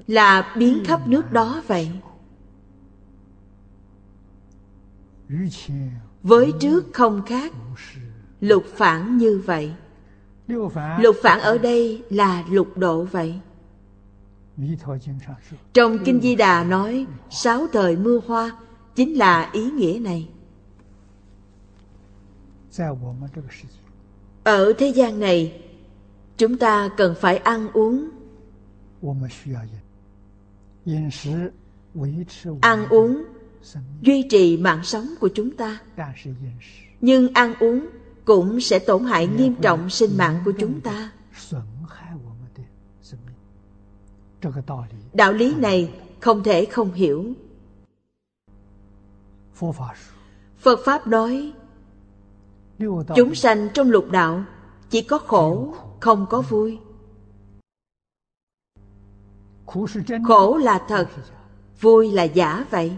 là biến khắp nước đó vậy. Với trước không khác, lục phản như vậy. Lục phản ở đây là lục độ vậy. Trong Kinh Di Đà nói 6 thời mưa hoa chính là ý nghĩa này. Ở thế gian này, chúng ta cần phải ăn uống. Ăn uống duy trì mạng sống của chúng ta. Nhưng ăn uống cũng sẽ tổn hại nghiêm trọng sinh mạng của chúng ta. Đạo lý này không thể không hiểu. Phật Pháp nói chúng sanh trong lục đạo chỉ có khổ, không có vui. Khổ là thật, vui là giả vậy.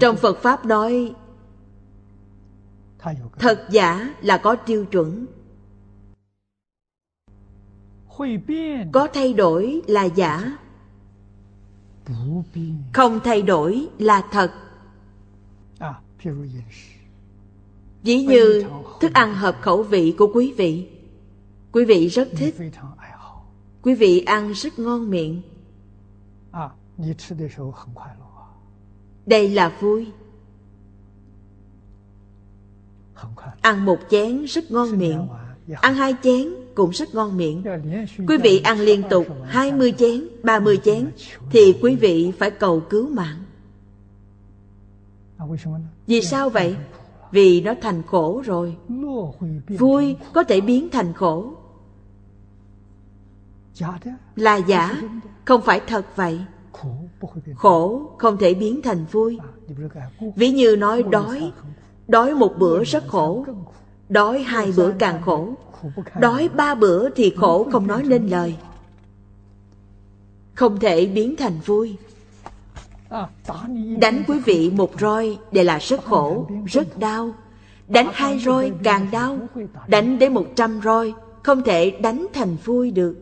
Trong Phật Pháp nói thật giả là có tiêu chuẩn. Có thay đổi là giả, không thay đổi là thật. Ví như thức ăn hợp khẩu vị của quý vị rất thích, quý vị ăn rất ngon miệng. Đây là vui. Ăn một chén rất ngon miệng, ăn 2 chén cũng rất ngon miệng. Quý vị ăn liên tục 20 chén, 30 chén thì quý vị phải cầu cứu mạng. Vì sao vậy? Vì nó thành khổ rồi. Vui có thể biến thành khổ. Là giả, không phải thật vậy. Khổ không thể biến thành vui. Ví như nói đói, đói một bữa rất khổ, đói 2 bữa càng khổ, đói 3 bữa thì khổ không nói nên lời. Không thể biến thành vui. Đánh quý vị một roi đều là rất khổ, rất đau. Đánh 2 roi càng đau. Đánh đến 100 roi không thể đánh thành vui được.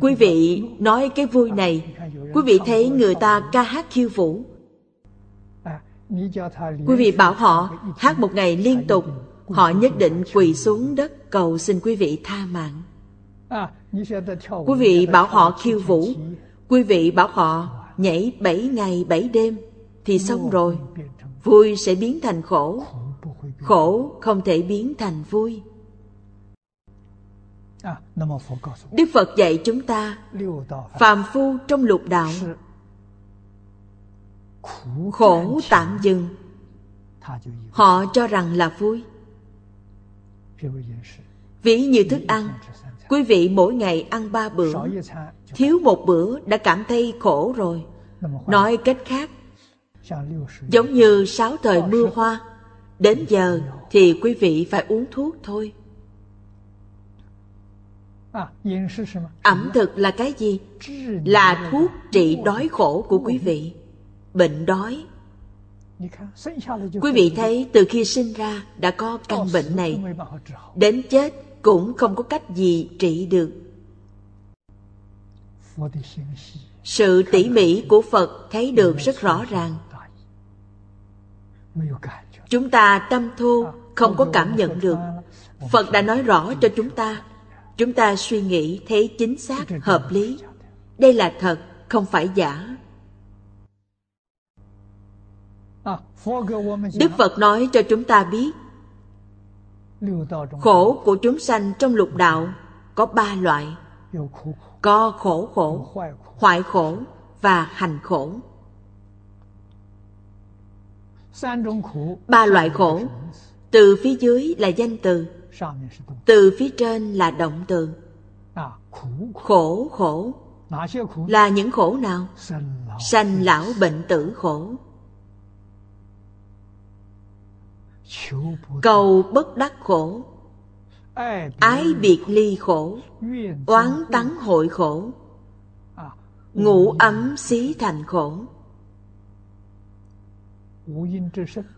Quý vị nói cái vui này, quý vị thấy người ta ca hát khiêu vũ, quý vị bảo họ hát một ngày liên tục, họ nhất định quỳ xuống đất cầu xin quý vị tha mạng. Quý vị bảo họ khiêu vũ, quý vị bảo họ nhảy 7 ngày 7 đêm thì xong rồi. Vui sẽ biến thành khổ, khổ không thể biến thành vui. Đức Phật dạy chúng ta phàm phu trong lục đạo khổ tạm dừng, họ cho rằng là vui. Ví như thức ăn, quý vị mỗi ngày ăn 3 bữa, thiếu 1 bữa đã cảm thấy khổ rồi. Nói cách khác, giống như 6 thời mưa hoa, đến giờ thì quý vị phải uống thuốc thôi. Ẩm thực là cái gì? Là thuốc trị đói khổ của quý vị, bệnh đói. Quý vị thấy từ khi sinh ra đã có căn bệnh này, đến chết cũng không có cách gì trị được. Sự tỉ mỉ của Phật thấy được rất rõ ràng. Chúng ta tâm thô không có cảm nhận được. Phật đã nói rõ cho chúng ta. Chúng ta suy nghĩ thấy chính xác, hợp lý. Đây là thật, không phải giả. Đức Phật nói cho chúng ta biết khổ của chúng sanh trong lục đạo có 3 loại. Có khổ khổ, hoại khổ và hành khổ. 3 loại khổ. Từ phía dưới là danh từ, từ phía trên là động từ. Khổ khổ là những khổ nào? Sanh lão bệnh tử khổ, cầu bất đắc khổ, ái biệt ly khổ, oán tắng hội khổ, ngũ ấm xí thành khổ.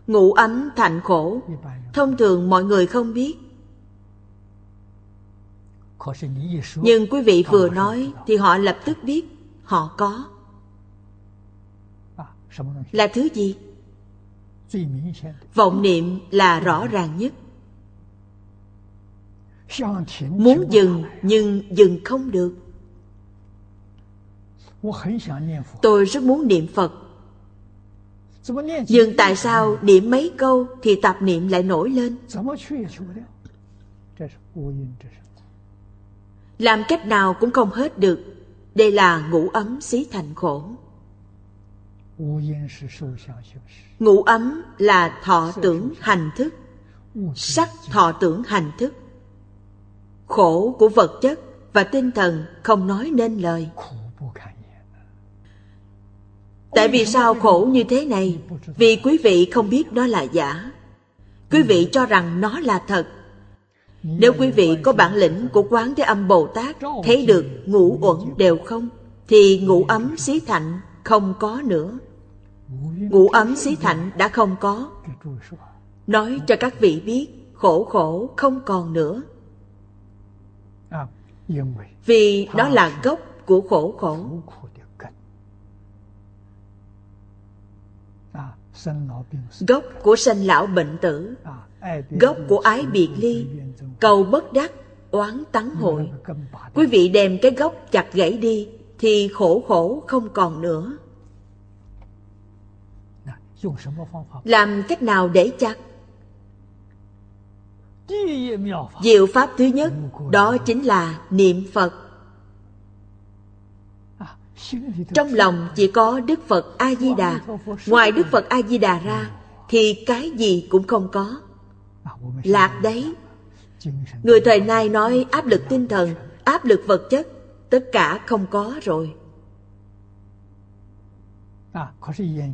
Ngũ ấm thành khổ thông thường mọi người không biết. Nhưng quý vị vừa nói thì họ lập tức biết họ có. Là thứ gì? Vọng niệm là rõ ràng nhất. Muốn dừng nhưng dừng không được. Tôi rất muốn niệm Phật, nhưng tại sao niệm mấy câu thì tạp niệm lại nổi lên? Làm cách nào cũng không hết được. Đây là ngủ ấm xí thành khổ. Ngủ ấm là thọ tưởng hành thức, sắc thọ tưởng hành thức. Khổ của vật chất và tinh thần không nói nên lời. Tại vì sao khổ như thế này? Vì quý vị không biết đó là giả. Quý vị cho rằng nó là thật. Nếu quý vị có bản lĩnh của Quán Thế Âm Bồ Tát thấy được ngũ uẩn đều không, thì ngũ ấm xí thạnh không có nữa. Ngũ ấm xí thạnh đã không có. Nói cho các vị biết, khổ khổ không còn nữa. Vì đó là gốc của khổ khổ. Gốc của sanh lão bệnh tử, gốc của ái biệt ly, cầu bất đắc, oán tắng hội. Quý vị đem cái gốc chặt gãy đi thì khổ khổ không còn nữa. Làm cách nào để chặt? Diệu pháp thứ nhất đó chính là niệm Phật. Trong lòng chỉ có Đức Phật A Di Đà, ngoài Đức Phật A Di Đà ra thì cái gì cũng không có. Lạc đấy. Người thời nay nói áp lực tinh thần, áp lực vật chất, tất cả không có rồi.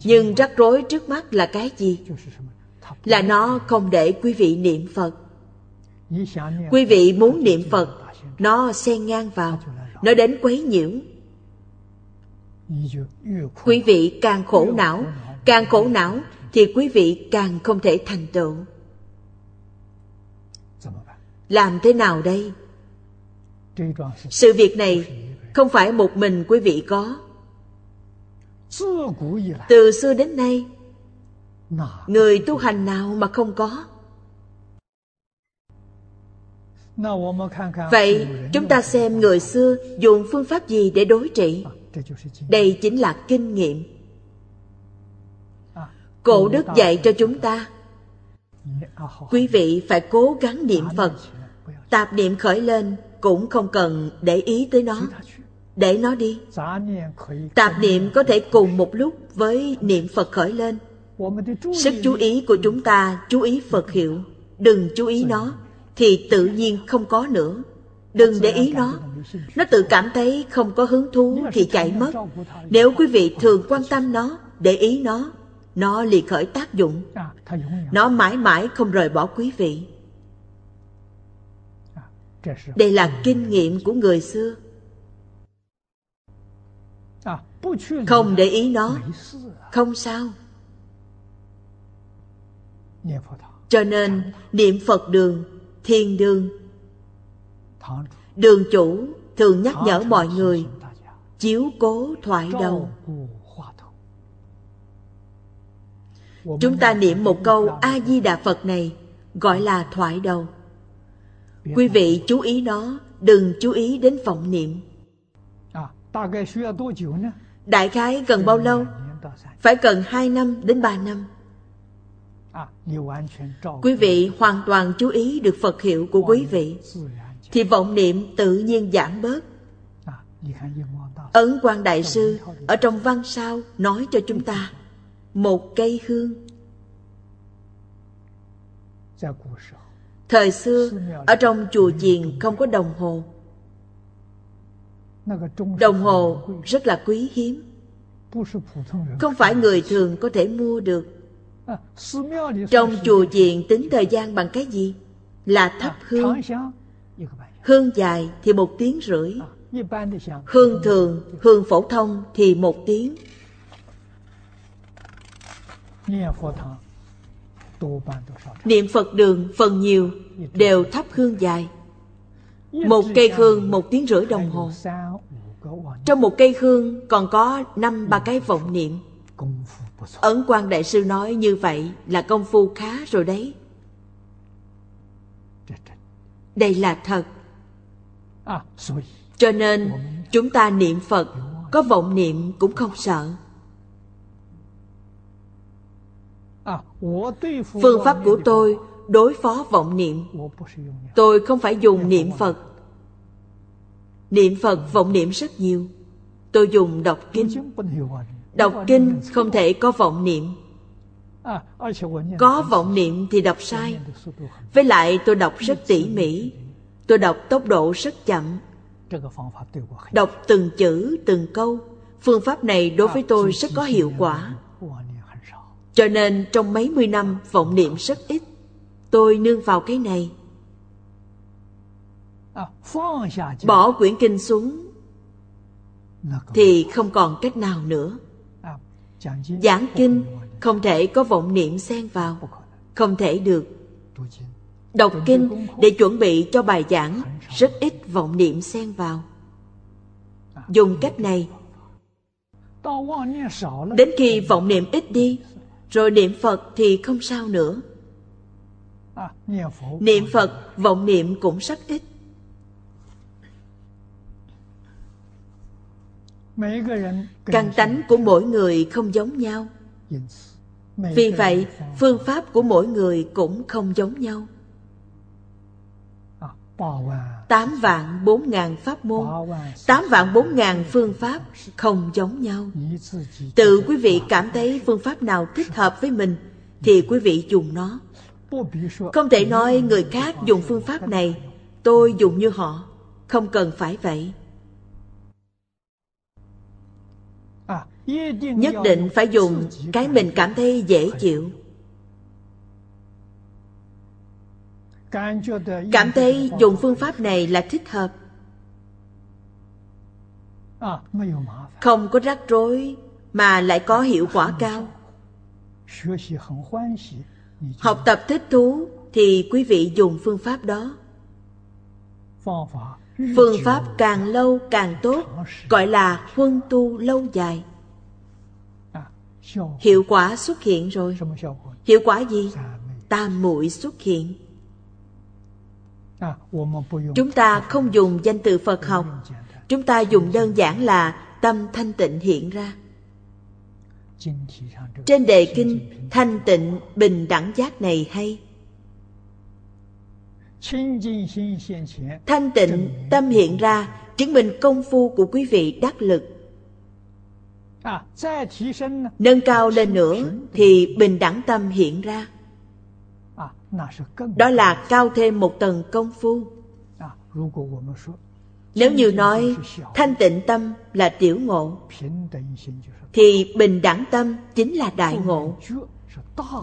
Nhưng rắc rối trước mắt là cái gì? Là nó không để quý vị niệm Phật. Quý vị muốn niệm Phật, nó xen ngang vào, nó đến quấy nhiễu. Quý vị càng khổ não thì quý vị càng không thể thành tựu. Làm thế nào đây? Sự việc này không phải một mình quý vị có. Từ xưa đến nay, người tu hành nào mà không có? Vậy chúng ta xem người xưa dùng phương pháp gì để đối trị. Đây chính là kinh nghiệm. Cổ đức dạy cho chúng ta, quý vị phải cố gắng niệm Phật. Tạp niệm khởi lên cũng không cần để ý tới nó, để nó đi. Tạp niệm có thể cùng một lúc với niệm Phật khởi lên. Sức chú ý của chúng ta chú ý Phật hiệu, đừng chú ý nó thì tự nhiên không có nữa. Đừng để ý nó. Nó tự cảm thấy không có hứng thú thì chạy mất. Nếu quý vị thường quan tâm nó, để ý nó liền khởi tác dụng. Nó mãi mãi không rời bỏ quý vị. Đây là kinh nghiệm của người xưa. Không để ý nó, không sao. Cho nên, niệm Phật đường, thiền đường, đường chủ thường nhắc nhở mọi người chiếu cố thoại đầu. Chúng ta niệm một câu A Di Đà Phật này gọi là thoại đầu. Quý vị chú ý nó, đừng chú ý đến vọng niệm. Đại khái cần bao lâu? Phải cần 2 năm đến 3 năm. Quý vị hoàn toàn chú ý được Phật hiệu của quý vị thì vọng niệm tự nhiên giảm bớt. Ấn Quang Đại Sư ở trong văn sao nói cho chúng ta, một cây hương. Thời xưa, ở trong chùa chiền không có đồng hồ. Đồng hồ rất là quý hiếm, không phải người thường có thể mua được. Trong chùa chiền tính thời gian bằng cái gì? Là thắp hương. Hương dài thì 1 tiếng rưỡi. Hương thường, hương phổ thông thì 1 tiếng. Niệm Phật đường phần nhiều đều thắp hương dài. Một cây hương 1 tiếng rưỡi đồng hồ. Trong 1 cây hương còn có 5 3 cái vọng niệm. Ấn Quang Đại Sư nói như vậy là công phu khá rồi đấy. Đây là thật. Cho nên chúng ta niệm Phật, có vọng niệm cũng không sợ. Phương pháp của tôi đối phó vọng niệm, tôi không phải dùng niệm Phật. Niệm Phật vọng niệm rất nhiều. Tôi dùng đọc kinh. Đọc kinh không thể có vọng niệm. Có vọng niệm thì đọc sai. Với lại tôi đọc rất tỉ mỉ. Tôi đọc tốc độ rất chậm. Đọc từng chữ, từng câu. Phương pháp này đối với tôi rất có hiệu quả. Cho nên trong mấy mươi năm vọng niệm rất ít. Tôi nương vào cái này. Bỏ quyển kinh xuống thì không còn cách nào nữa. Giảng kinh không thể có vọng niệm xen vào. Không thể được. Đọc kinh để chuẩn bị cho bài giảng, rất ít vọng niệm xen vào. Dùng cách này, đến khi vọng niệm ít đi, rồi niệm Phật thì không sao nữa. Niệm Phật, vọng niệm cũng rất ít. Căn tánh của mỗi người không giống nhau. Vì vậy, phương pháp của mỗi người cũng không giống nhau. 8 vạn 4 ngàn pháp môn, 8 vạn 4 ngàn phương pháp không giống nhau. Tự quý vị cảm thấy phương pháp nào thích hợp với mình thì quý vị dùng nó. Không thể nói người khác dùng phương pháp này, tôi dùng như họ. Không cần phải vậy. Nhất định phải dùng cái mình cảm thấy dễ chịu, cảm thấy dùng phương pháp này là thích hợp, không có rắc rối mà lại có hiệu quả cao. Học tập thích thú thì quý vị dùng phương pháp đó. Phương pháp càng lâu càng tốt, gọi là huân tu lâu dài. Hiệu quả xuất hiện rồi. Hiệu quả gì? Tam muội xuất hiện. Chúng ta không dùng danh từ Phật học. Chúng ta dùng đơn giản là tâm thanh tịnh hiện ra. Trên đề kinh thanh tịnh bình đẳng giác này hay. Thanh tịnh tâm hiện ra, chứng minh công phu của quý vị đắc lực. Nâng cao lên nữa thì bình đẳng tâm hiện ra. Đó là cao thêm một tầng công phu. Nếu như nói thanh tịnh tâm là tiểu ngộ, thì bình đẳng tâm chính là đại ngộ.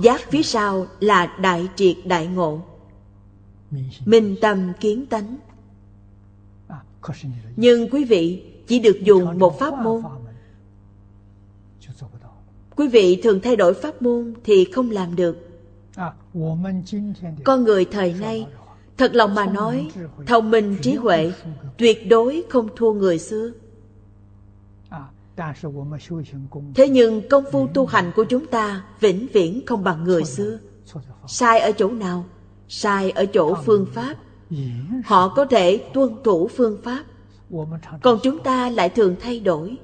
Giác phía sau là đại triệt đại ngộ. Minh tâm kiến tánh. Nhưng quý vị chỉ được dùng một pháp môn. Quý vị thường thay đổi pháp môn thì không làm được. Con người thời nay, thật lòng mà nói, thông minh trí huệ tuyệt đối không thua người xưa. Thế nhưng công phu tu hành của chúng ta vĩnh viễn không bằng người xưa. Sai ở chỗ nào? Sai ở chỗ phương pháp. Họ có thể tuân thủ phương pháp, còn chúng ta lại thường thay đổi.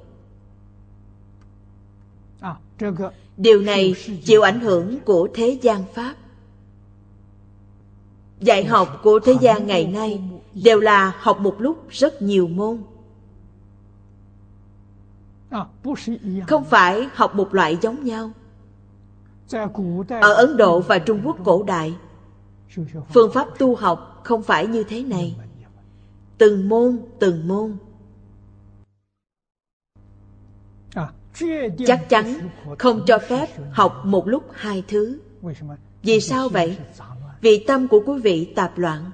Điều này chịu ảnh hưởng của thế gian pháp. Dạy học của thế gian ngày nay đều là học một lúc rất nhiều môn. Không phải học một loại giống nhau. Ở Ấn Độ và Trung Quốc cổ đại, phương pháp tu học không phải như thế này. Từng môn, từng môn. Chắc chắn không cho phép học một lúc 2 thứ. Vì sao vậy? Vì tâm của quý vị tạp loạn.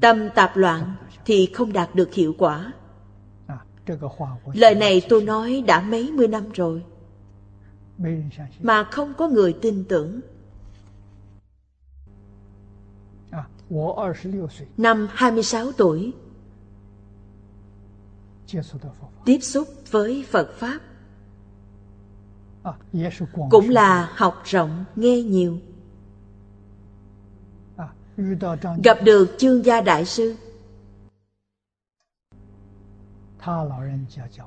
Tâm tạp loạn thì không đạt được hiệu quả. Lời này tôi nói đã mấy mươi năm rồi mà không có người tin tưởng. Năm 26 tuổi, tiếp xúc với Phật Pháp, cũng là học rộng, nghe nhiều. Gặp được Chương Gia Đại Sư,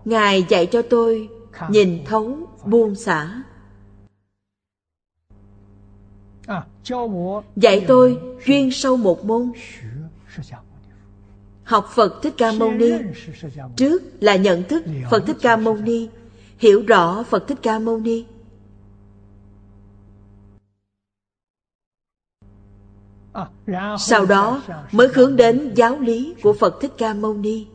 Ngài dạy cho tôi nhìn thấu buông xả, dạy tôi chuyên sâu một môn. Học Phật Thích Ca Mâu Ni, trước là nhận thức Phật Thích Ca Mâu Ni, hiểu rõ Phật Thích Ca Mâu Ni. Sau đó mới hướng đến giáo lý của Phật Thích Ca Mâu Ni.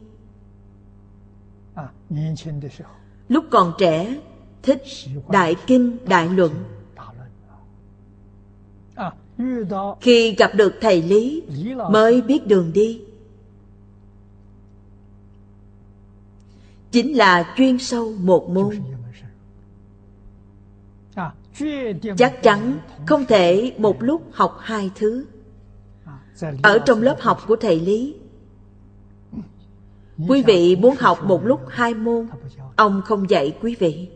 Lúc còn trẻ, thích Đại Kinh, Đại Luận. Khi gặp được Thầy Lý, mới biết đường đi. Chính là chuyên sâu một môn. Chắc chắn không thể một lúc học hai thứ. Ở trong lớp học của Thầy Lý, quý vị muốn học một lúc hai môn, ông không dạy quý vị.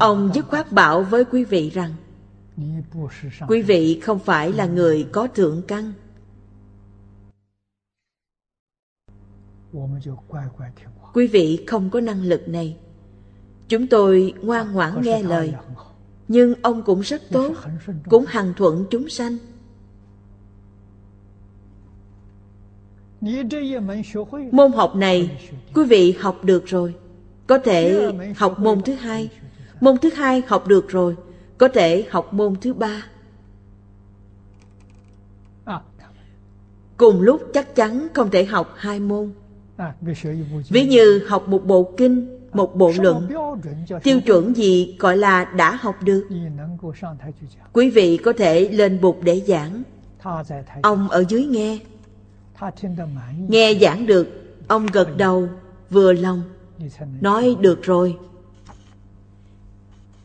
Ông dứt khoát bảo với quý vị rằng, quý vị không phải là người có thượng căn. Quý vị không có năng lực này. Chúng tôi ngoan ngoãn nghe lời. Nhưng ông cũng rất tốt, cũng hằng thuận chúng sanh. Môn học này, quý vị học được rồi, có thể học môn thứ hai. Môn thứ hai học được rồi, có thể học môn thứ ba. Cùng lúc chắc chắn không thể học hai môn. Ví như học một bộ kinh, một bộ luận, tiêu chuẩn gì gọi là đã học được? Quý vị có thể lên bục để giảng, ông ở dưới nghe. Nghe giảng được, ông gật đầu, vừa lòng, nói được rồi,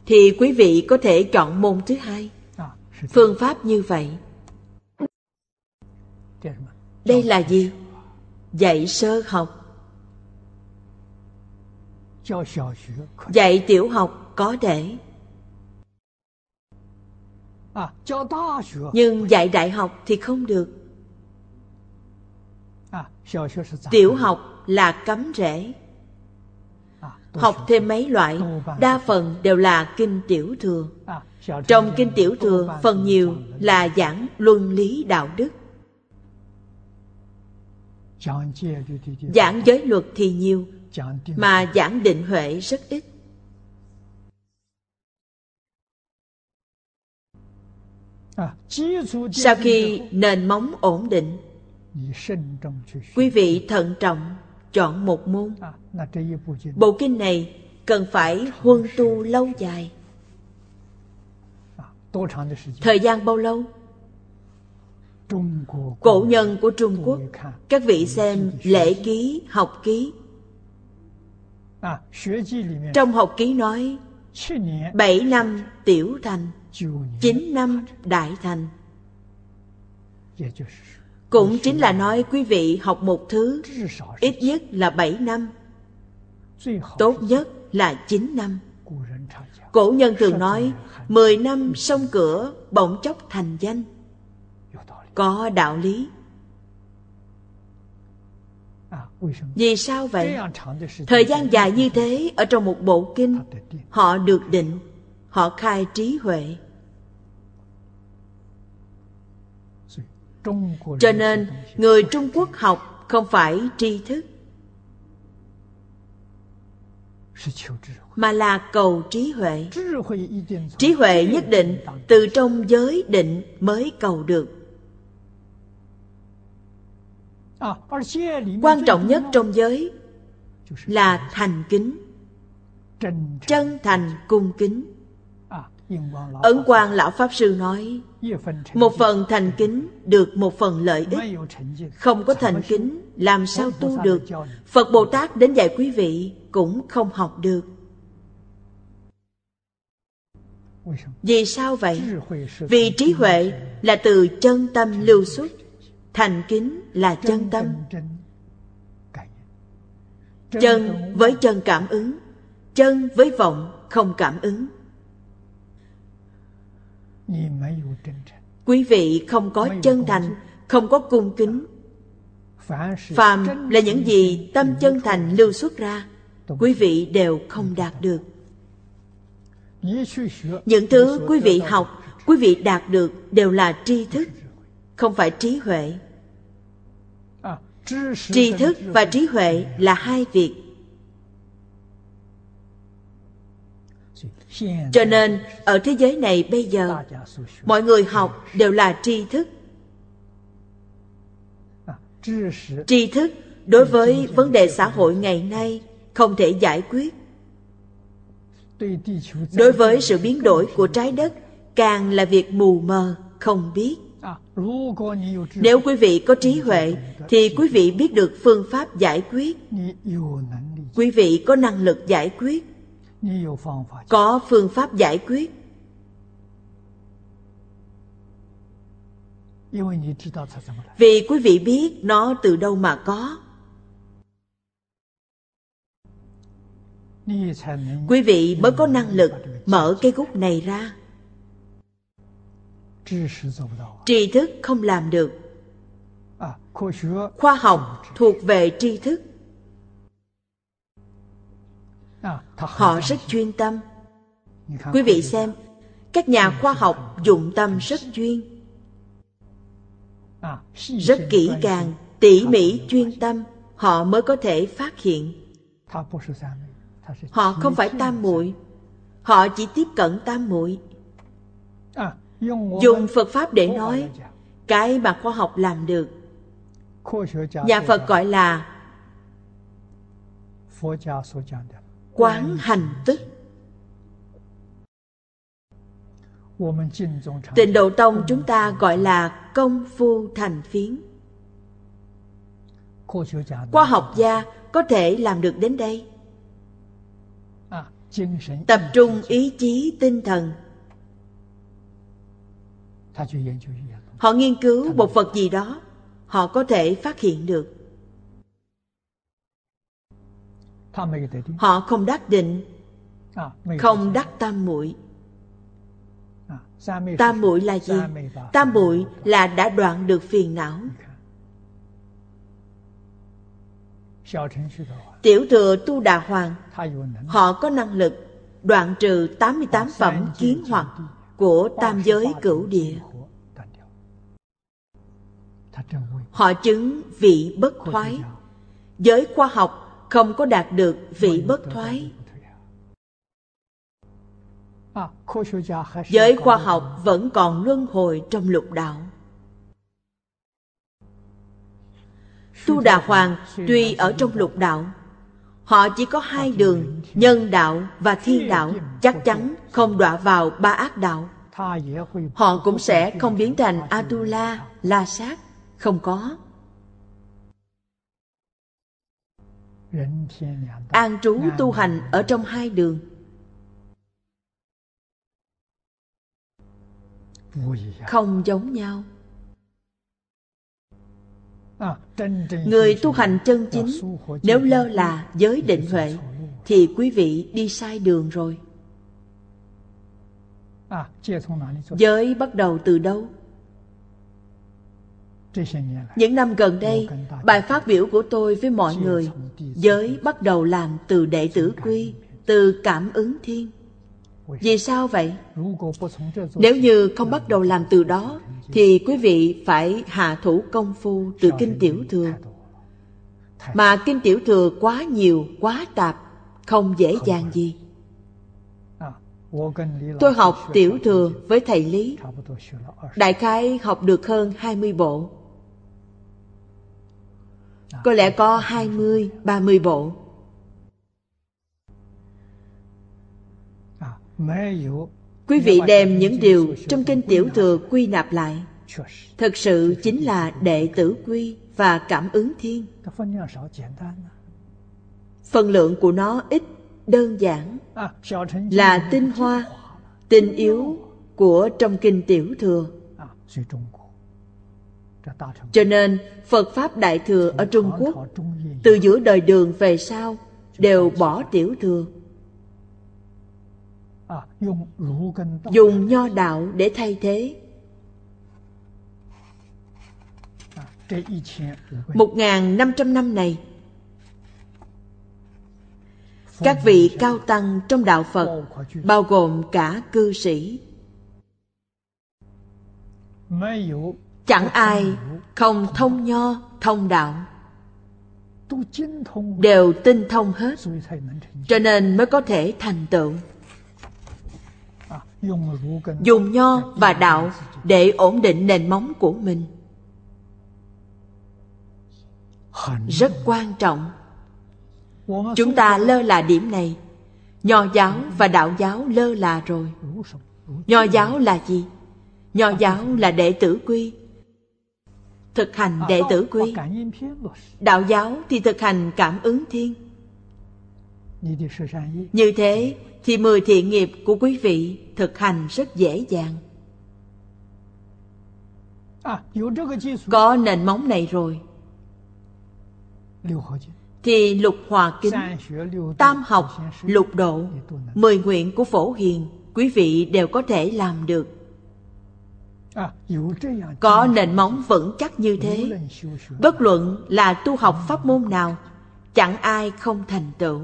thì quý vị có thể chọn môn thứ hai. Phương pháp như vậy. Đây là gì? Dạy sơ học. Dạy tiểu học có thể. Nhưng dạy đại học thì không được. Tiểu học là cấm rễ. Học thêm mấy loại, đa phần đều là kinh tiểu thừa. Trong kinh tiểu thừa, phần nhiều là giảng luân lý đạo đức. Giảng giới luật thì nhiều, mà giảng định huệ rất ít. Sau khi nền móng ổn định, quý vị thận trọng chọn một môn. Bộ kinh này cần phải huân tu lâu dài. Thời gian bao lâu? Cổ nhân của Trung Quốc, các vị xem lễ ký, học ký. Trong học ký nói 7 năm tiểu thành, 9 năm đại thành. Cũng chính là nói quý vị học một thứ ít nhất là 7 năm, tốt nhất là 9 năm. Cổ nhân thường nói 10 năm xông cửa bỗng chốc thành danh. Có đạo lý. Vì sao vậy? Thời gian dài như thế ở trong một bộ kinh, họ được định, họ khai trí huệ. Cho nên người Trung Quốc học không phải tri thức, mà là cầu trí huệ. Trí huệ nhất định từ trong giới định mới cầu được. Quan trọng nhất trong giới là thành kính, chân thành cung kính. Ấn Quang Lão Pháp Sư nói, một phần thành kính được một phần lợi ích. Không có thành kính làm sao tu được? Phật Bồ Tát đến dạy quý vị cũng không học được. Vì sao vậy? Vì trí huệ là từ chân tâm lưu xuất, thành kính là chân tâm. Chân với chân cảm ứng, chân với vọng không cảm ứng. Quý vị không có chân thành, không có cung kính. Phàm là những gì tâm chân thành lưu xuất ra, quý vị đều không đạt được. Những thứ quý vị học, quý vị đạt được đều là tri thức, không phải trí huệ. Tri thức và trí huệ là hai việc. Cho nên ở thế giới này bây giờ, mọi người học đều là tri thức. Tri thức đối với vấn đề xã hội ngày nay không thể giải quyết. Đối với sự biến đổi của trái đất càng là việc mù mờ, không biết. Nếu quý vị có trí huệ thì quý vị biết được phương pháp giải quyết. Quý vị có năng lực giải quyết, có phương pháp giải quyết. Vì quý vị biết nó từ đâu mà có. Quý vị mới có năng lực mở cái gút này ra. Tri thức không làm được. Khoa học thuộc về tri thức. Họ rất chuyên tâm. Quý vị xem, các nhà khoa học dụng tâm rất chuyên, rất kỹ càng, tỉ mỉ chuyên tâm, họ mới có thể phát hiện. Họ không phải tam muội, họ chỉ tiếp cận tam muội. Dùng Phật pháp để nói, cái mà khoa học làm được, nhà Phật gọi là quán hành tức. Tịnh Độ Tông chúng ta gọi là công phu thành phiến. Khoa học gia có thể làm được đến đây. Tập trung ý chí tinh thần, họ nghiên cứu một vật gì đó, họ có thể phát hiện được. Họ không đắc định, không đắc tam muội. Tam muội là gì? Tam muội là đã đoạn được phiền não. Tiểu thừa Tu Đà Hoàng, họ có năng lực đoạn trừ 88 phẩm kiến hoặc của tam giới cửu địa. Họ chứng vị bất thoái. Giới khoa học không có đạt được vị bất thoái. Giới khoa học vẫn còn luân hồi trong lục đạo. Tu Đà Hoàng tuy ở trong lục đạo, họ chỉ có hai đường, nhân đạo và thiên đạo, chắc chắn không đọa vào ba ác đạo. Họ cũng sẽ không biến thành Atula, La Sát, không có. An trú tu hành ở trong hai đường không giống nhau. Người tu hành chân chính nếu lơ là giới định huệ thì quý vị đi sai đường rồi. Giới bắt đầu từ đâu? Những năm gần đây, bài phát biểu của tôi với mọi người, giới bắt đầu làm từ đệ tử quy, từ cảm ứng thiên. Vì sao vậy? Nếu như không bắt đầu làm từ đó, thì quý vị phải hạ thủ công phu từ kinh tiểu thừa. Mà kinh tiểu thừa quá nhiều, quá tạp, không dễ dàng gì. Tôi học tiểu thừa với thầy Lý, đại khái học được hơn 20 bộ. Có lẽ có 20-30 bộ. Quý vị đem những điều trong kinh tiểu thừa quy nạp lại, thực sự chính là đệ tử quy và cảm ứng thiên. Phần lượng của nó ít, đơn giản, là tinh hoa, Tinh yếu của trong kinh Tiểu Thừa. Cho nên Phật Pháp Đại Thừa ở Trung Quốc từ giữa đời Đường về sau đều bỏ Tiểu Thừa, dùng Nho đạo để thay thế. 1.500 năm này, các vị cao tăng trong đạo Phật, bao gồm cả cư sĩ, chẳng ai không thông Nho, thông đạo, đều tinh thông hết, cho nên mới có thể thành tựu. Dùng Nho và đạo để ổn định nền móng của mình rất quan trọng. Chúng ta lơ là điểm này. Nho giáo và đạo giáo lơ là rồi. Nho giáo là gì? Nho giáo là đệ tử quy, thực hành đệ tử quy. Đạo giáo thì thực hành cảm ứng thiên. Như thế thì 10 thiện nghiệp của quý vị thực hành rất dễ dàng. Có nền móng này rồi thì lục hòa kính, tam học, lục độ, 10 nguyện của Phổ Hiền quý vị đều có thể làm được. Có nền móng vững chắc như thế, bất luận là tu học pháp môn nào, chẳng ai không thành tựu.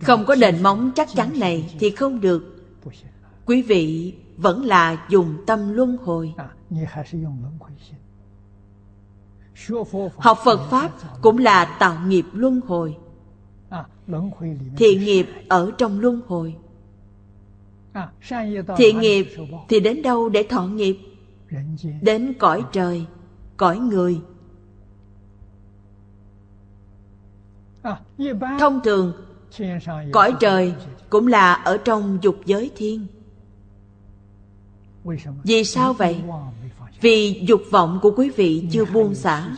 Không có nền móng chắc chắn này thì không được. Quý vị vẫn là dùng tâm luân hồi. Học Phật Pháp cũng là tạo nghiệp luân hồi, thiện nghiệp ở trong luân hồi. Thiện nghiệp thì đến đâu để thọ nghiệp? Đến cõi trời, cõi người. Thông thường, cõi trời cũng là ở trong dục giới thiên. Vì sao vậy? Vì dục vọng của quý vị chưa buông xả,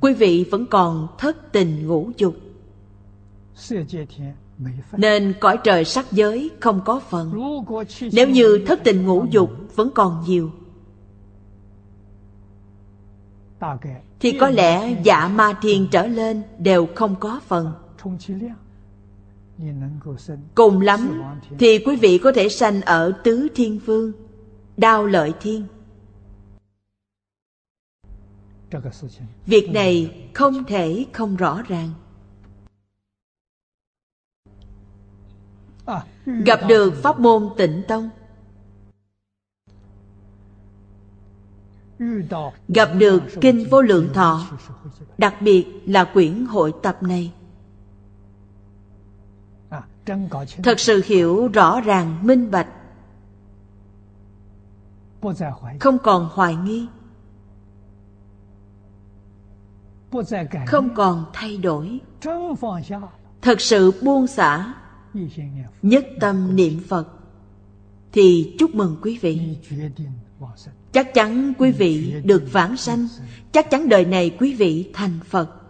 quý vị vẫn còn thất tình ngũ dục, nên cõi trời sắc giới không có phần. Nếu như thất tình ngũ dục vẫn còn nhiều, thì có lẽ dạ ma thiên trở lên đều không có phần. Cùng lắm thì quý vị có thể sanh ở tứ thiên vương, đao lợi thiên. Việc này không thể không rõ ràng. Gặp được pháp môn Tịnh Tông, gặp được Kinh Vô Lượng Thọ, đặc biệt là quyển hội tập này, thật sự hiểu rõ ràng minh bạch, không còn hoài nghi, không còn thay đổi, thật sự buông xả, nhất tâm niệm Phật, thì chúc mừng quý vị. Chắc chắn quý vị được vãng sanh, chắc chắn đời này quý vị thành Phật.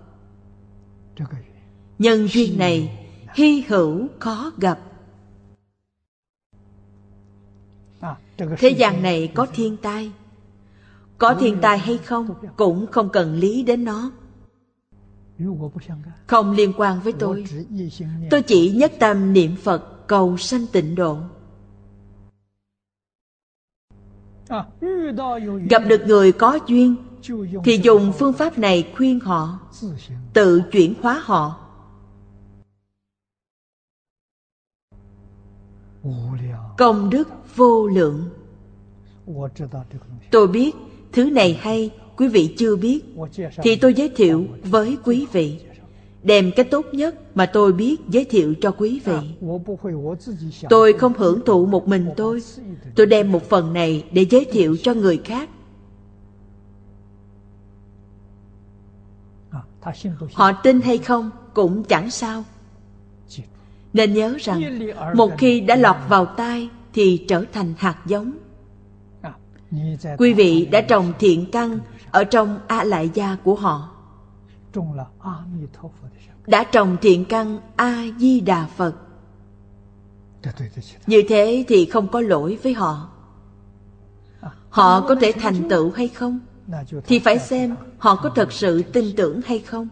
Nhân duyên này hy hữu khó gặp. Thế gian này có thiên tai, có thiên tai hay không cũng không cần lý đến nó, không liên quan với tôi. Tôi chỉ nhất tâm niệm Phật cầu sanh tịnh độ. Gặp được người có duyên thì dùng phương pháp này khuyên họ, tự chuyển hóa họ. Công đức vô lượng. Tôi biết thứ này hay, quý vị chưa biết thì tôi giới thiệu với quý vị, đem cái tốt nhất mà tôi biết giới thiệu cho quý vị. Tôi không hưởng thụ một mình tôi đem một phần này để giới thiệu cho người khác. Họ tin hay không cũng chẳng sao. Nên nhớ rằng một khi đã lọt vào tai thì trở thành hạt giống. Quý vị đã trồng thiện căn ở trong A Lại Gia của họ, đã trồng thiện căn A Di Đà Phật. Như thế thì không có lỗi với họ. Họ có thể thành tựu hay không thì phải xem họ có thật sự tin tưởng hay không,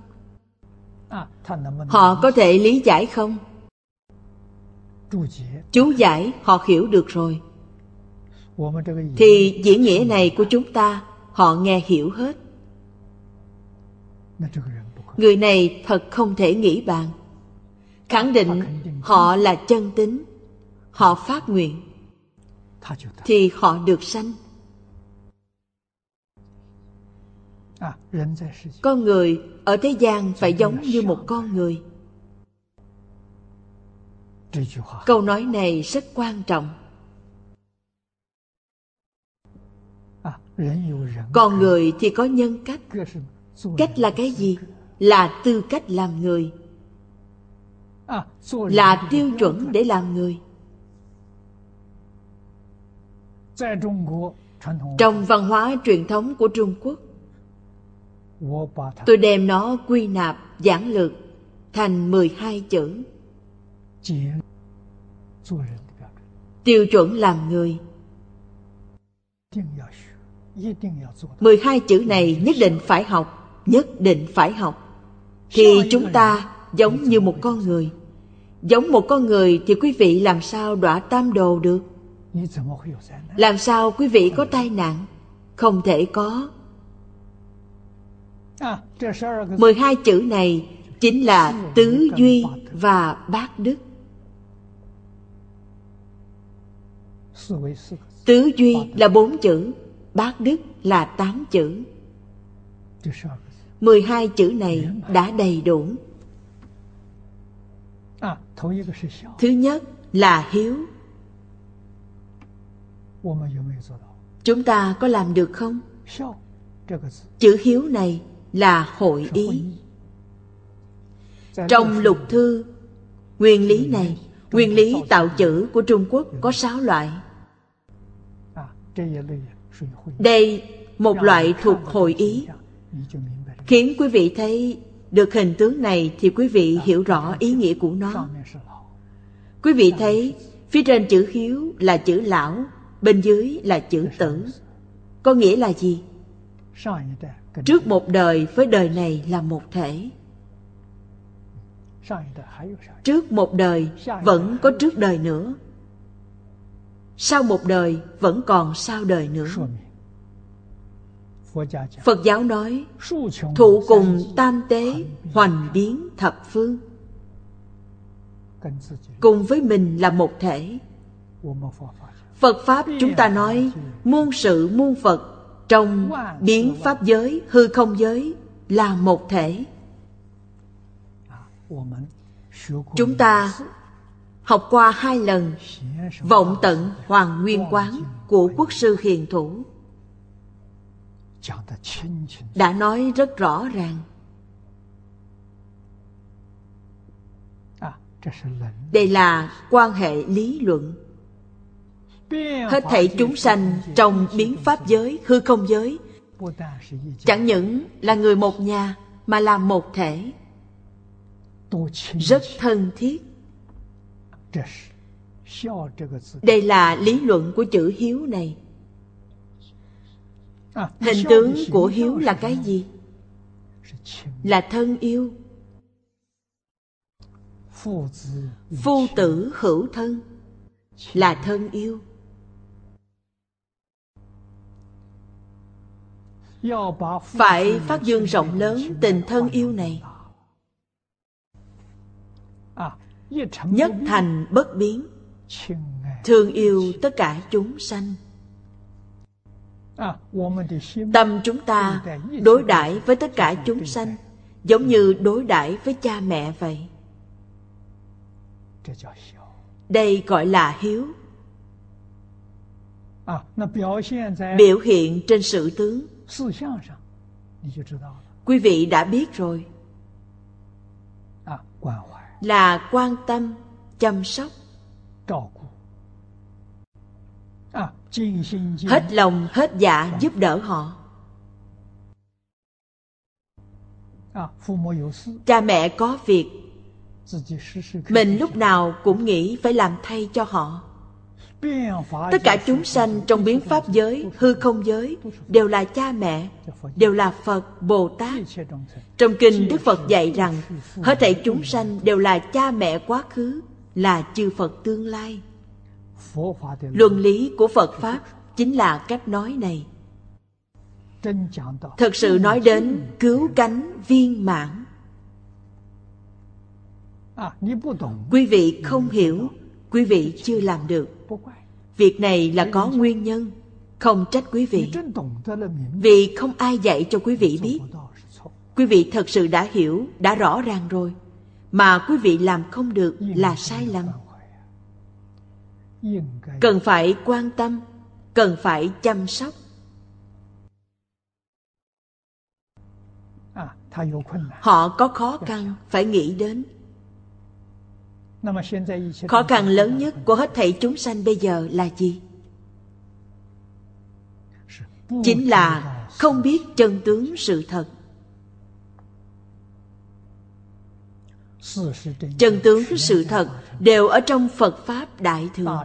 họ có thể lý giải không. Chú giải họ hiểu được rồi thì diễn nghĩa này của chúng ta họ nghe hiểu hết. Người này thật không thể nghĩ bàn. Khẳng định họ là chân tín, họ phát nguyện thì họ được sanh. Con người ở thế gian phải giống như một con người. Câu nói này rất quan trọng. Con người thì có nhân cách. Cách là cái gì? Là tư cách làm người, là tiêu chuẩn để làm người. Trong văn hóa truyền thống của Trung Quốc, tôi đem nó quy nạp giản lược thành 12 chữ: tiêu chuẩn làm người. 12 chữ này nhất định phải học, nhất định phải học. Thì chúng ta giống như một con người. Giống một con người thì quý vị làm sao đọa tam đồ được? Làm sao quý vị có tai nạn? Không thể có. 12 chữ này chính là tứ duy và bát đức. Tứ duy là 4 chữ, bát đức là 8 chữ. 12 chữ này đã đầy đủ. Thứ nhất là hiếu. Chúng ta có làm được không? Chữ hiếu này là hội ý. Trong lục thư, nguyên lý này, nguyên lý tạo chữ của Trung Quốc có 6 loại. Đây một loại thuộc hội ý. Khiến quý vị thấy được hình tướng này thì quý vị hiểu rõ ý nghĩa của nó. Quý vị thấy phía trên chữ hiếu là chữ lão, bên dưới là chữ tử. Có nghĩa là gì? Trước một đời với đời này là một thể. Trước một đời vẫn có trước đời nữa. Sau một đời vẫn còn sau đời nữa. Phật giáo nói thụ cùng tam tế, hoành biến thập phương. Cùng với mình là một thể. Phật Pháp chúng ta nói muôn sự muôn Phật trong biến pháp giới, hư không giới là một thể. Chúng ta học qua 2 lần Vọng Tận Hoàng Nguyên Quán của Quốc sư Hiền Thủ đã nói rất rõ ràng. Đây là quan hệ lý luận. Hết thảy chúng sanh trong biến pháp giới, hư không giới chẳng những là người một nhà mà là một thể, rất thân thiết. Đây là lý luận của chữ hiếu này. Hình tướng của hiếu là cái gì? Là thân yêu. Phu tử hữu thân là thân yêu. Phải phát dương rộng lớn tình thân yêu này. Nhất thành bất biến, thương yêu tất cả chúng sanh. Tâm chúng ta đối đãi với tất cả chúng sanh giống như đối đãi với cha mẹ vậy. Đây gọi là hiếu. Biểu hiện trên sự tướng, quý vị đã biết rồi, là quan tâm, chăm sóc, hết lòng hết dạ giúp đỡ họ. Cha mẹ có việc, Mình lúc nào cũng nghĩ phải làm thay cho họ. Tất cả chúng sanh trong biến pháp giới, hư không giới đều là cha mẹ, đều là Phật, Bồ Tát. Trong kinh Đức Phật dạy rằng hết thảy chúng sanh đều là cha mẹ quá khứ, là chư Phật tương lai. Luân lý của Phật Pháp chính là cách nói này. Thật sự nói đến cứu cánh viên mãn. Quý vị không hiểu, quý vị chưa làm được. Việc này là có nguyên nhân, không trách quý vị. Vì không ai dạy cho quý vị biết. Quý vị thật sự đã hiểu, đã rõ ràng rồi, mà quý vị làm không được là sai lầm. Cần phải quan tâm, cần phải chăm sóc. Họ có khó khăn phải nghĩ đến. Khó khăn lớn nhất của hết thảy chúng sanh bây giờ là gì? Chính là không biết chân tướng sự thật. Chân tướng sự thật đều ở trong Phật Pháp Đại Thừa.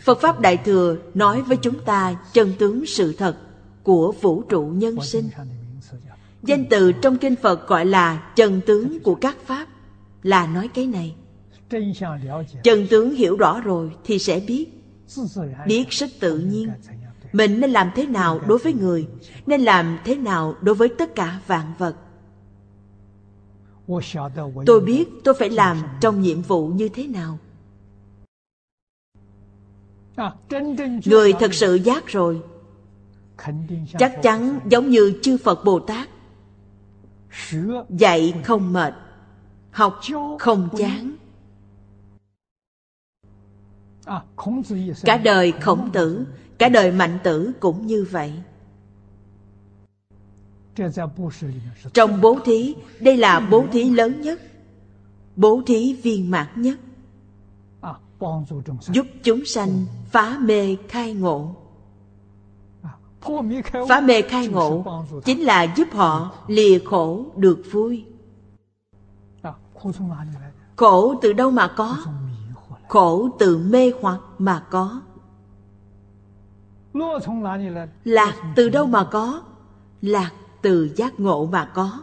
Phật Pháp Đại Thừa nói với chúng ta chân tướng sự thật của vũ trụ nhân sinh. Danh từ trong kinh Phật gọi là chân tướng của các Pháp, là nói cái này. Chân tướng hiểu rõ rồi thì sẽ biết. Biết rất tự nhiên. Mình nên làm thế nào đối với người, nên làm thế nào đối với tất cả vạn vật. Tôi biết tôi phải làm trong nhiệm vụ như thế nào. Người thật sự giác rồi, chắc chắn giống như chư Phật Bồ Tát. Dạy không mệt, học không chán. Cả đời Khổng Tử, cả đời Mạnh Tử cũng như vậy. Trong bố thí, đây là bố thí lớn nhất, bố thí viên mãn nhất, giúp chúng sanh phá mê khai ngộ. Phá mê khai ngộ chính là giúp họ lìa khổ được vui. Khổ từ đâu mà có? Khổ từ mê hoặc mà có. Lạc từ đâu mà có? Lạc từ giác ngộ mà có.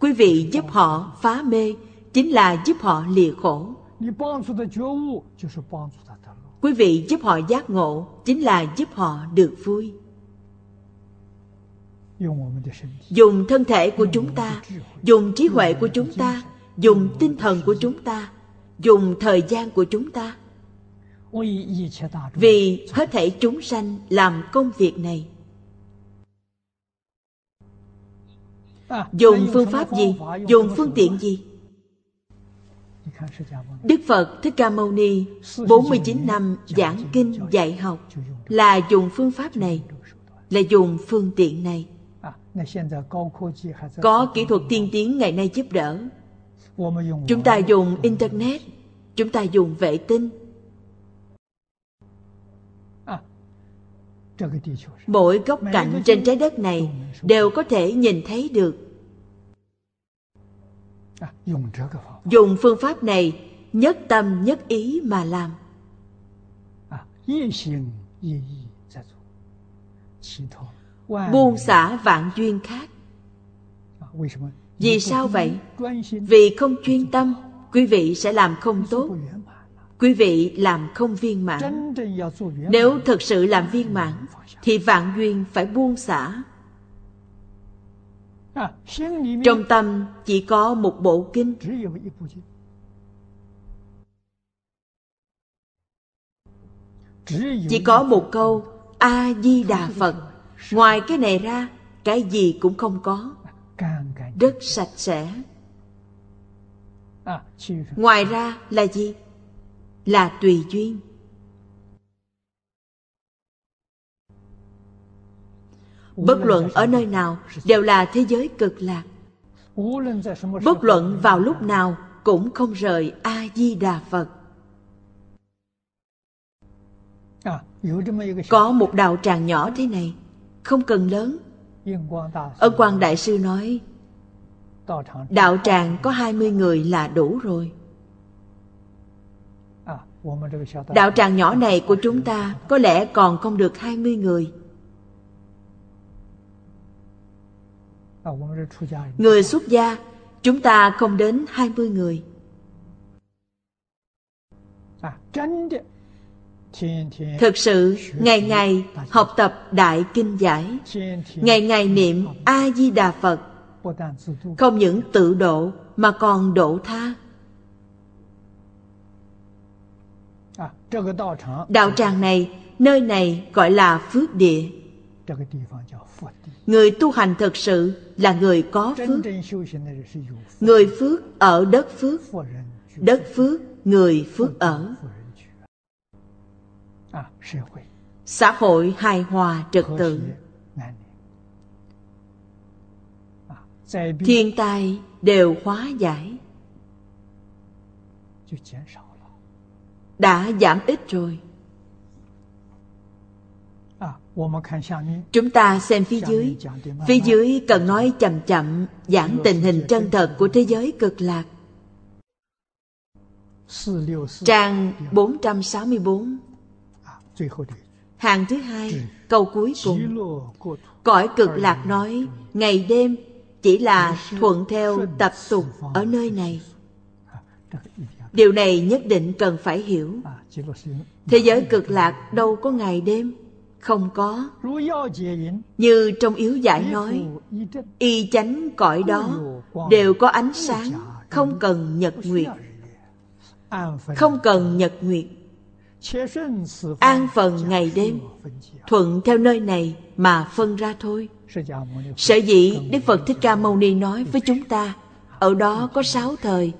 Quý vị giúp họ phá mê chính là giúp họ lìa khổ. Quý vị giúp họ giác ngộ chính là giúp họ được vui. Dùng thân thể của chúng ta, dùng trí huệ của chúng ta, dùng tinh thần của chúng ta, dùng thời gian của chúng ta. Vì hết thảy chúng sanh làm công việc này. Dùng phương pháp gì? Dùng phương tiện gì? Đức Phật Thích Ca Mâu Ni 49 năm giảng kinh dạy học là dùng phương pháp này, là dùng phương tiện này. Có kỹ thuật tiên tiến ngày nay giúp đỡ. Chúng ta dùng Internet, chúng ta dùng vệ tinh. Mỗi góc cạnh trên trái đất này đều có thể nhìn thấy được. Dùng phương pháp này nhất tâm nhất ý mà làm. Buông xả vạn duyên khác. Vì sao vậy? Vì không chuyên tâm, quý vị sẽ làm không tốt. Quý vị làm không viên mãn. Nếu thực sự làm viên mãn, thì vạn duyên phải buông xả. Trong tâm chỉ có một bộ kinh. Chỉ có một câu A Di Đà Phật. Ngoài cái này ra, cái gì cũng không có. Rất sạch sẽ. Ngoài ra là gì? Là tùy duyên. Bất luận ở nơi nào đều là thế giới cực lạc. Bất luận vào lúc nào cũng không rời A Di Đà Phật. Có một đạo tràng nhỏ thế này, không cần lớn. Ấn Quang Đại Sư nói, Đạo tràng có 20 người là đủ rồi. Đạo tràng nhỏ này của chúng ta có lẽ còn không được 20 người. Người xuất gia, chúng ta không đến 20 người. Thực sự, ngày ngày học tập Đại Kinh Giải, ngày ngày niệm A Di Đà Phật, không những tự độ mà còn độ tha. Đạo tràng này, nơi này gọi là phước địa. Người tu hành thực sự là người có phước. Người phước ở đất phước, đất phước người phước ở. Xã hội hài hòa trật tự, thiên tai đều hóa giải, đã giảm ít rồi. Chúng ta xem phía dưới. Phía dưới cần nói chậm chậm, giảng tình hình chân thật của thế giới cực lạc. Trang 464, hàng thứ hai, câu cuối cùng. Cõi cực lạc nói, ngày đêm chỉ là thuận theo tập tục ở nơi này. Điều này nhất định cần phải hiểu. Thế giới cực lạc đâu có ngày đêm, không có. Như trong yếu giải nói, y chánh cõi đó đều có ánh sáng, không cần nhật nguyệt. Không cần nhật nguyệt, an phần ngày đêm, thuận theo nơi này mà phân ra thôi. Sở dĩ Đức Phật Thích Ca Mâu Ni nói với chúng ta, ở đó có 6 thời,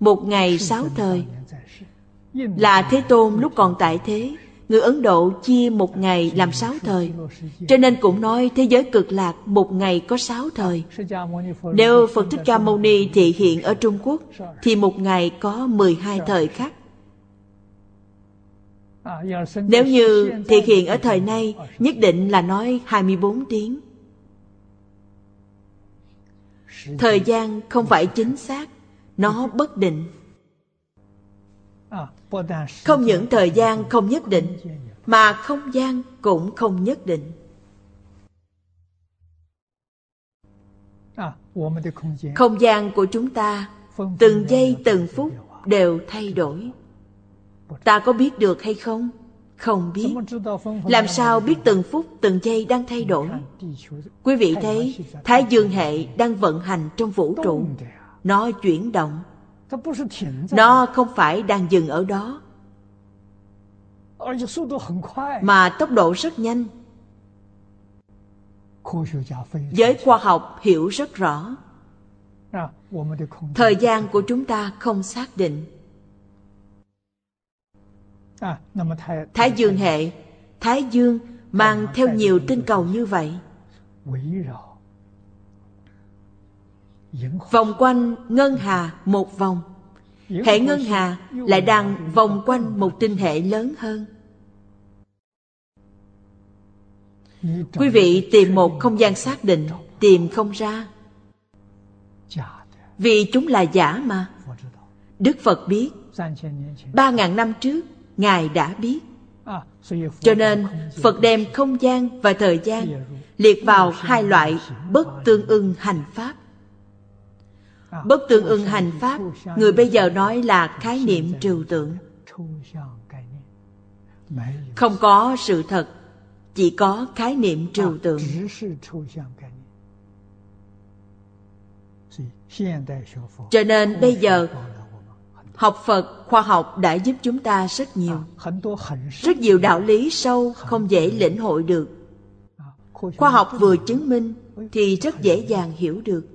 một ngày 6 thời, là Thế Tôn lúc còn tại thế, người Ấn Độ chia 1 ngày làm 6 thời, cho nên cũng nói thế giới cực lạc 1 ngày có 6 thời. Nếu Phật Thích Ca Mâu Ni thị hiện ở Trung Quốc, thì 1 ngày có 12 thời khác. Nếu như thị hiện ở thời nay, nhất định là nói 24 tiếng. Thời gian không phải chính xác, nó bất định. Không những thời gian không nhất định, mà không gian cũng không nhất định. Không gian của chúng ta, từng giây từng phút đều thay đổi. Ta có biết được hay không? Không biết. Làm sao biết từng phút từng giây đang thay đổi? Quý vị thấy Thái Dương hệ đang vận hành trong vũ trụ, nó chuyển động, nó không phải đang dừng ở đó, mà tốc độ rất nhanh. Giới khoa học hiểu rất rõ. Thời gian của chúng ta không xác định. Thái Dương hệ, Thái Dương mang theo nhiều tinh cầu như vậy, vòng quanh ngân hà một vòng. Hệ ngân hà lại đang vòng quanh một tinh hệ lớn hơn. Quý vị tìm một không gian xác định, tìm không ra, vì chúng là giả mà. Đức Phật biết, 3.000 năm trước Ngài đã biết. Cho nên Phật đem không gian và thời gian liệt vào 2 loại bất tương ưng hành pháp. Bất tương ưng hành pháp, người bây giờ nói là khái niệm trừu tượng. Không có sự thật, chỉ có khái niệm trừu tượng. Cho nên bây giờ học Phật, khoa học đã giúp chúng ta rất nhiều. Rất nhiều đạo lý sâu không dễ lĩnh hội được, khoa học vừa chứng minh thì rất dễ dàng hiểu được.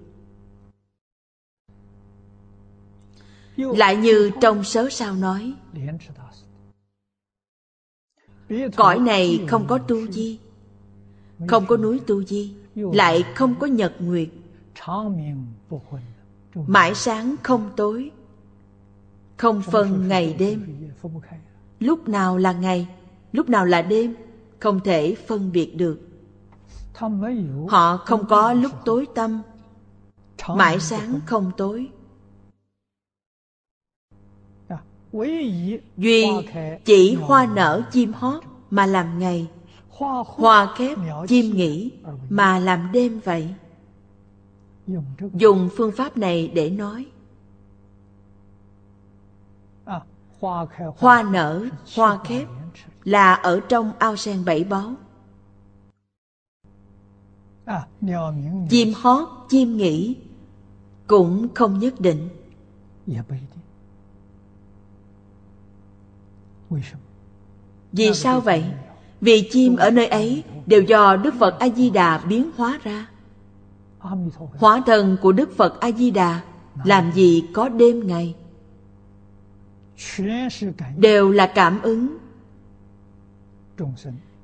Lại như trong Sớ Sao nói, cõi này không có tu di, không có núi tu di, lại không có nhật nguyệt, mãi sáng không tối, không phân ngày đêm. Lúc nào là ngày, lúc nào là đêm, không thể phân biệt được. Họ không có lúc tối tăm, mãi sáng không tối. Duy chỉ hoa nở chim hót mà làm ngày, hoa khép chim nghỉ mà làm đêm vậy. Dùng phương pháp này để nói, hoa nở, hoa khép là ở trong ao sen bảy báu. Chim hót, chim nghỉ cũng không nhất định. Vì sao vậy? Vì chim ở nơi ấy đều do Đức Phật A-di-đà biến hóa ra. Hóa thân của Đức Phật A-di-đà làm gì có đêm ngày, đều là cảm ứng.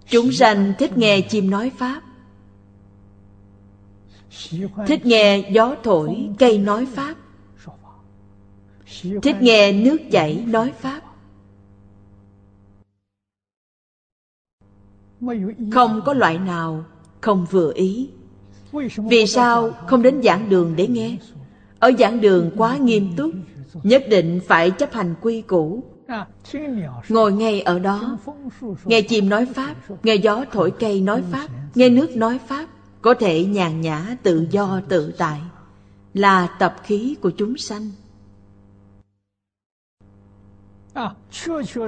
Chúng sanh thích nghe chim nói pháp, thích nghe gió thổi cây nói pháp, thích nghe nước chảy nói pháp. Không có loại nào không vừa ý. Vì sao không đến giảng đường để nghe? Ở giảng đường quá nghiêm túc, nhất định phải chấp hành quy củ. Ngồi ngay ở đó, nghe chim nói pháp, nghe gió thổi cây nói pháp, nghe nước nói pháp, có thể nhàn nhã tự do tự tại, là tập khí của chúng sanh.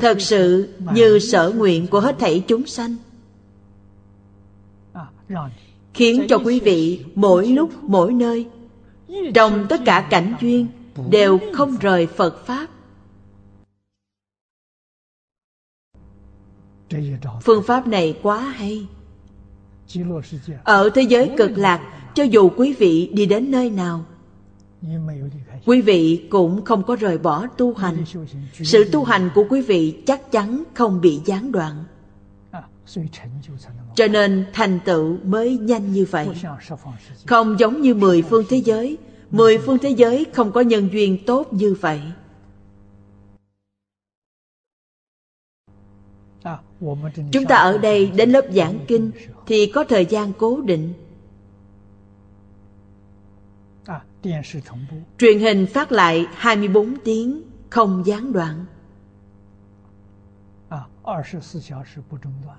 Thật sự như sở nguyện của hết thảy chúng sanh, khiến cho quý vị mỗi lúc mỗi nơi, trong tất cả cảnh duyên, đều không rời Phật Pháp. Phương pháp này quá hay. Ở thế giới cực lạc, cho dù quý vị đi đến nơi nào, quý vị cũng không có rời bỏ tu hành. Sự tu hành của quý vị chắc chắn không bị gián đoạn, cho nên thành tựu mới nhanh như vậy. Không giống như 10 phương thế giới. 10 phương thế giới không có nhân duyên tốt như vậy. Chúng ta ở đây đến lớp giảng kinh thì có thời gian cố định. Truyền hình phát lại 24 tiếng không gián đoạn. 24 giờ không gián đoạn.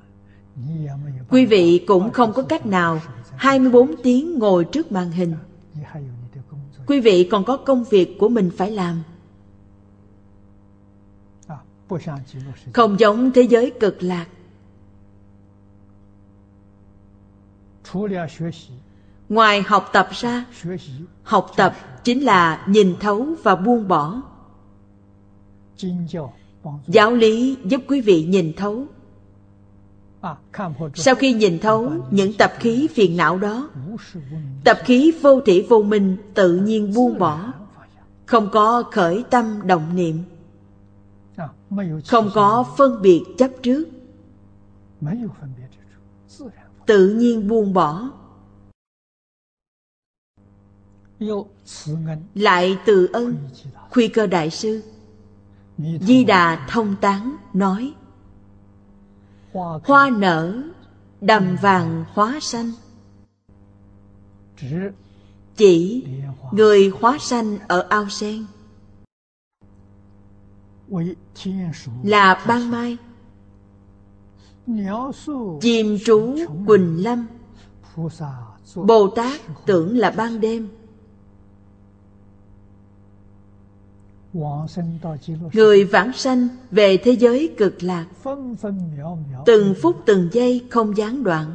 Quý vị cũng không có cách nào 24 tiếng ngồi trước màn hình. Quý vị còn có công việc của mình phải làm. Không giống thế giới cực lạc. Ngoài học tập ra, học tập chính là nhìn thấu và buông bỏ. Giáo lý giúp quý vị nhìn thấu. Sau khi nhìn thấu những tập khí phiền não đó, tập khí vô thỉ vô minh tự nhiên buông bỏ, không có khởi tâm động niệm, không có phân biệt chấp trước, tự nhiên buông bỏ. Lại từ ân, Khuy Cơ Đại Sư Di Đà Thông Tán nói: hoa nở, đầm vàng hóa xanh, chỉ người hóa xanh ở ao sen, là ban mai. Chim trú Quỳnh Lâm, Bồ Tát tưởng là ban đêm. Người vãng sanh về thế giới cực lạc, từng phút từng giây không gián đoạn,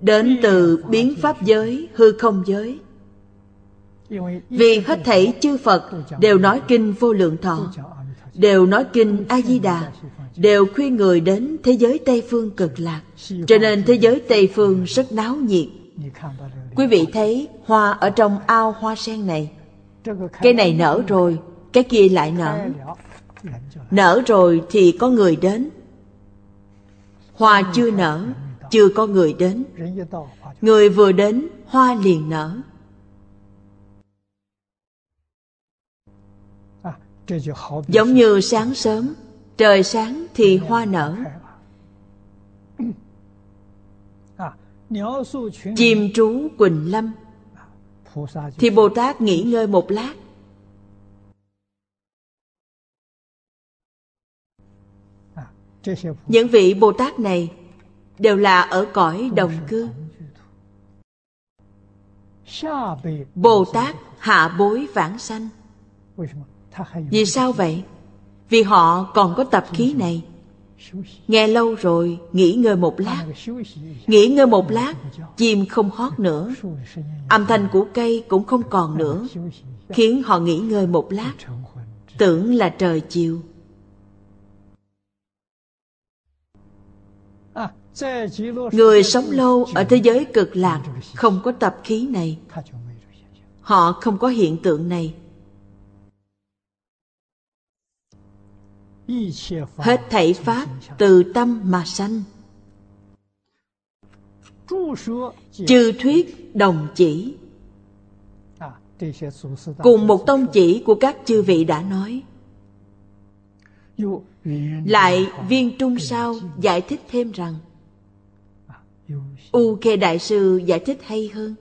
đến từ biến pháp giới, hư không giới. Vì hết thảy chư Phật đều nói kinh Vô Lượng Thọ, đều nói kinh A-di-đà, đều khuyên người đến thế giới Tây Phương cực lạc. Cho nên thế giới Tây Phương rất náo nhiệt. Quý vị thấy hoa ở trong ao hoa sen này, cái này nở rồi, cái kia lại nở. Nở rồi thì có người đến. Hoa chưa nở, chưa có người đến. Người vừa đến, hoa liền nở. Giống như sáng sớm, trời sáng thì hoa nở. chiêm trú Quỳnh Lâm, thì Bồ Tát nghỉ ngơi một lát. Những vị Bồ Tát này đều là ở cõi đồng cư. Bồ Tát hạ bối vãng sanh. Vì sao vậy? Vì họ còn có tập khí này. Nghe lâu rồi, nghỉ ngơi một lát. Nghỉ ngơi một lát, chim không hót nữa, âm thanh của cây cũng không còn nữa, khiến họ nghỉ ngơi một lát, tưởng là trời chiều. Người sống lâu ở thế giới cực lạc không có tập khí này, họ không có hiện tượng này. Hết thảy pháp từ tâm mà sanh. Chư thuyết đồng chỉ, cùng một tông chỉ của các chư vị đã nói. Lại Viên Trung Sao giải thích thêm rằng, U Kê Đại Sư giải thích hay hơn.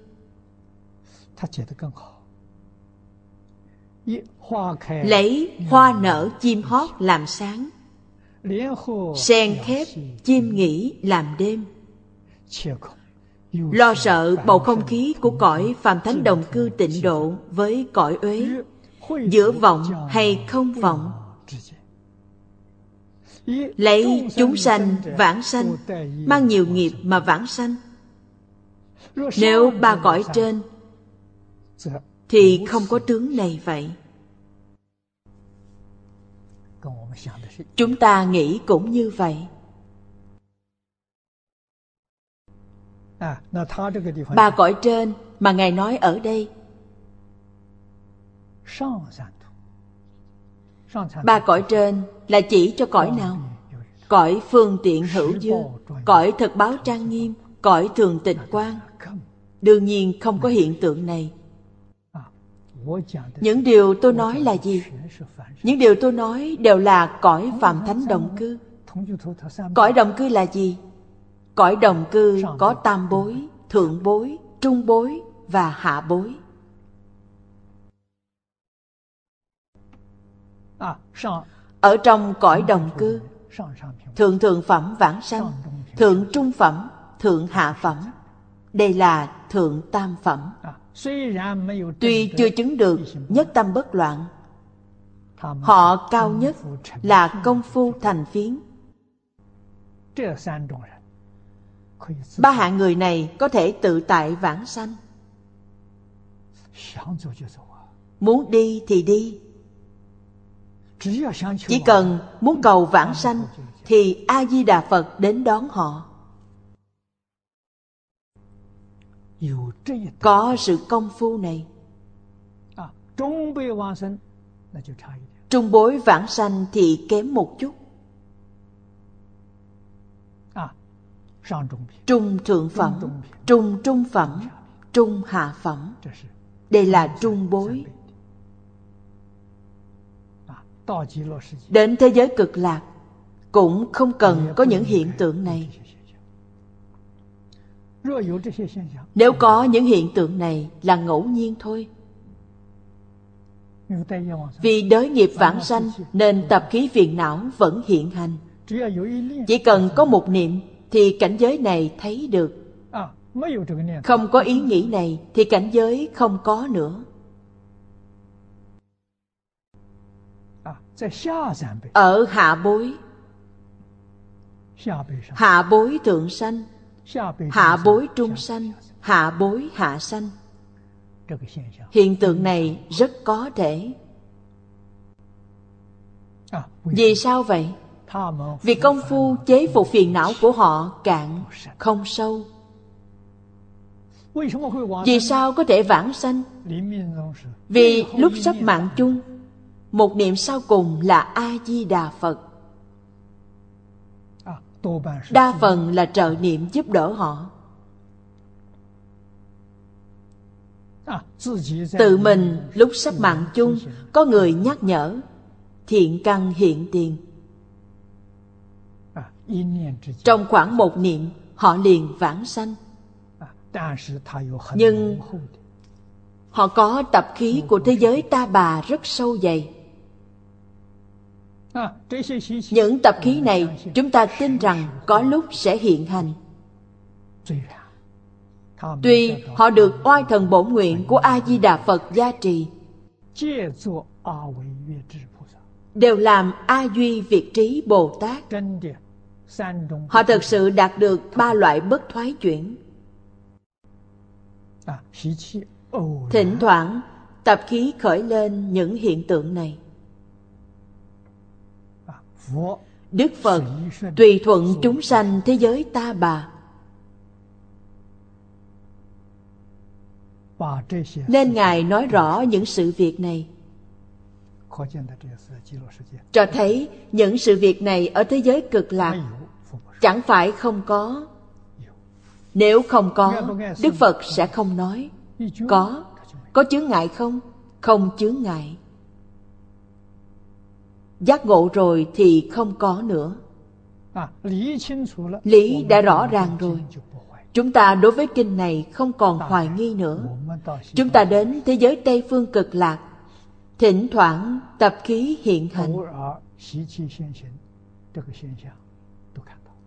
Lấy hoa nở chim hót làm sáng, sen khép chim nghỉ làm đêm. Lo sợ bầu không khí của cõi phàm thánh đồng cư tịnh độ với cõi uế, giữa vọng hay không vọng. Lấy chúng sanh vãng sanh, mang nhiều nghiệp mà vãng sanh. Nếu ba cõi trên thì không có tướng này vậy. Chúng ta nghĩ cũng như vậy. Ba cõi trên mà Ngài nói ở đây, ba cõi trên là chỉ cho cõi nào? Cõi phương tiện hữu dư, cõi thật báo trang nghiêm, cõi thường tịch quang. Đương nhiên không có hiện tượng này. Những điều tôi nói là gì? Những điều tôi nói đều là cõi phàm thánh đồng cư. Cõi đồng cư là gì? Cõi đồng cư có tam bối, thượng bối, trung bối và hạ bối. Ở trong cõi đồng cư, thượng thượng phẩm vãng sanh, thượng trung phẩm, thượng hạ phẩm. Đây là thượng tam phẩm. Tuy chưa chứng được nhất tâm bất loạn, họ cao nhất là công phu thành phiến. Ba hạng người này có thể tự tại vãng sanh. Muốn đi thì đi. Chỉ cần muốn cầu vãng sanh thì A Di Đà Phật đến đón họ. Có sự công phu này, trung bối vãng sanh thì kém một chút. Trung thượng phẩm, trung trung phẩm, trung hạ phẩm, đây là trung bối. Đến thế giới cực lạc cũng không cần có những hiện tượng này. Nếu có những hiện tượng này là ngẫu nhiên thôi. Vì đới nghiệp vãng sanh nên tập khí phiền não vẫn hiện hành. Chỉ cần có một niệm thì cảnh giới này thấy được. Không có ý nghĩ này thì cảnh giới không có nữa. Ở hạ bối, hạ bối thượng sanh, hạ bối trung sanh, hạ bối hạ sanh, hiện tượng này rất có thể. Vì sao vậy? Vì công phu chế phục phiền não của họ cạn không sâu. Vì sao có thể vãng sanh? Vì lúc sắp mạng chung, một niệm sau cùng là A Di Đà Phật. Đa phần là trợ niệm giúp đỡ họ. Tự mình lúc sắp mạng chung, có người nhắc nhở, thiện căn hiện tiền. Trong khoảng một niệm, họ liền vãng sanh. Nhưng họ có tập khí của thế giới ta bà rất sâu dày. Những tập khí này chúng ta tin rằng có lúc sẽ hiện hành. Tuy họ được oai thần bổn nguyện của A Di Đà Phật gia trì, đều làm A Duy Việt Trí Bồ Tát, họ thực sự đạt được ba loại bất thoái chuyển. Thỉnh thoảng tập khí khởi lên những hiện tượng này. Đức Phật tùy thuận chúng sanh thế giới ta bà, nên Ngài nói rõ những sự việc này. Cho thấy những sự việc này ở thế giới cực lạc chẳng phải không có. Nếu không có, Đức Phật sẽ không nói. Có chướng ngại không? Không chướng ngại. Giác ngộ rồi thì không có nữa. Lý đã rõ ràng rồi. Chúng ta đối với kinh này không còn hoài nghi nữa. Chúng ta đến thế giới Tây Phương cực lạc, thỉnh thoảng tập khí hiện hành.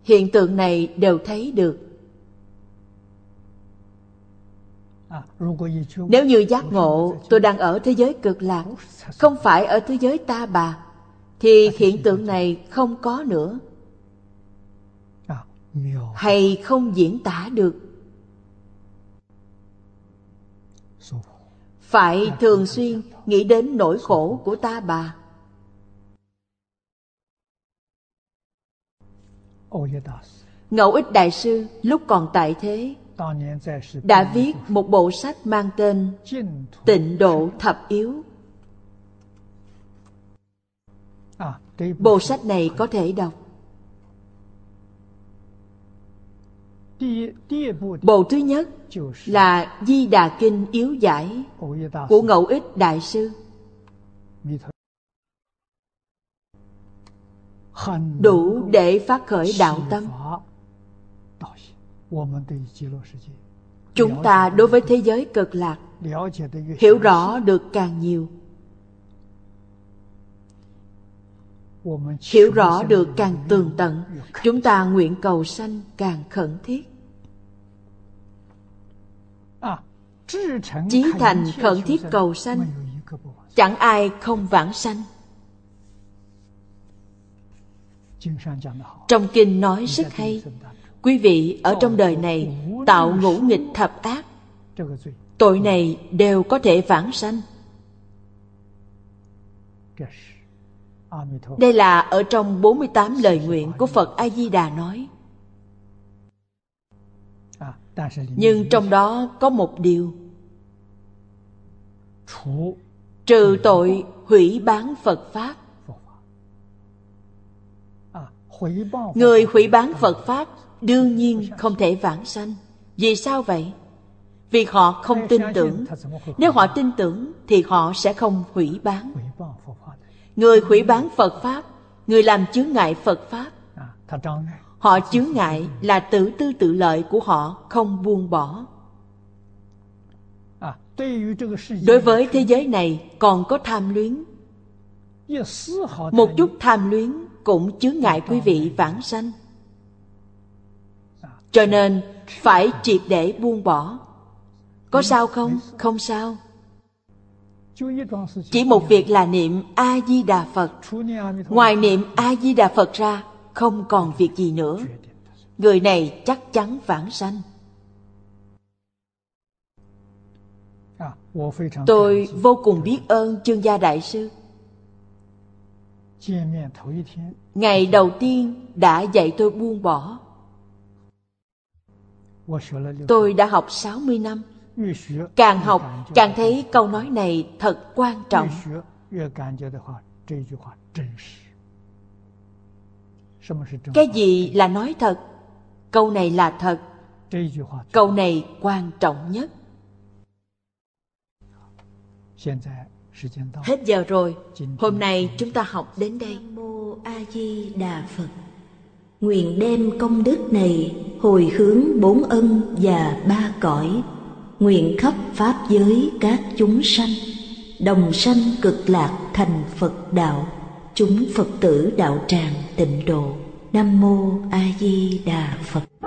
Hiện tượng này đều thấy được. Nếu như giác ngộ, tôi đang ở thế giới cực lạc, không phải ở thế giới ta bà, thì hiện tượng này không có nữa. Hay không diễn tả được. Phải thường xuyên nghĩ đến nỗi khổ của ta bà. Ngẫu Ích Đại Sư lúc còn tại thế đã viết một bộ sách mang tên Tịnh Độ Thập Yếu. Bộ sách này có thể đọc. Bộ thứ nhất là Di Đà Kinh Yếu Giải của Ngẫu Ích Đại Sư. Đủ để phát khởi đạo tâm. Chúng ta đối với thế giới cực lạc hiểu rõ được càng nhiều, hiểu rõ được càng tường tận, chúng ta nguyện cầu sanh càng khẩn thiết. Chí thành khẩn thiết cầu sanh, chẳng ai không vãng sanh. Trong kinh nói rất hay, quý vị ở trong đời này tạo ngũ nghịch thập ác, tội này đều có thể vãng sanh. Đây là ở trong 48 lời nguyện của Phật A-di-đà nói. Nhưng trong đó có một điều: trừ tội hủy bán Phật Pháp. Người hủy bán Phật Pháp đương nhiên không thể vãng sanh. Vì sao vậy? Vì họ không tin tưởng. Nếu họ tin tưởng thì họ sẽ không hủy bán. Người hủy bán Phật Pháp, người làm chướng ngại Phật Pháp, họ chướng ngại là tự tư tự lợi của họ, không buông bỏ. Đối với thế giới này còn có tham luyến. Một chút tham luyến cũng chướng ngại quý vị vãng sanh. Cho nên phải triệt để buông bỏ. Có sao không? Không sao. Chỉ một việc là niệm A-di-đà Phật. Ngoài niệm A-di-đà Phật ra, không còn việc gì nữa. Người này chắc chắn vãng sanh. Tôi vô cùng biết ơn Chương Gia Đại Sư. Ngày đầu tiên đã dạy tôi buông bỏ. Tôi đã học 60 năm. Càng học, càng thấy câu nói này thật quan trọng. Cái gì là nói thật? Câu này là thật. Câu này quan trọng nhất. Hết giờ rồi. Hôm nay chúng ta học đến đây. Nam Mô A Di Đà Phật. nguyện đem công đức này hồi hướng bốn ân và ba cõi, nguyện khắp pháp giới các chúng sanh đồng sanh cực lạc thành Phật đạo, chúng Phật tử đạo tràng Tịnh Độ. Nam mô A Di Đà Phật.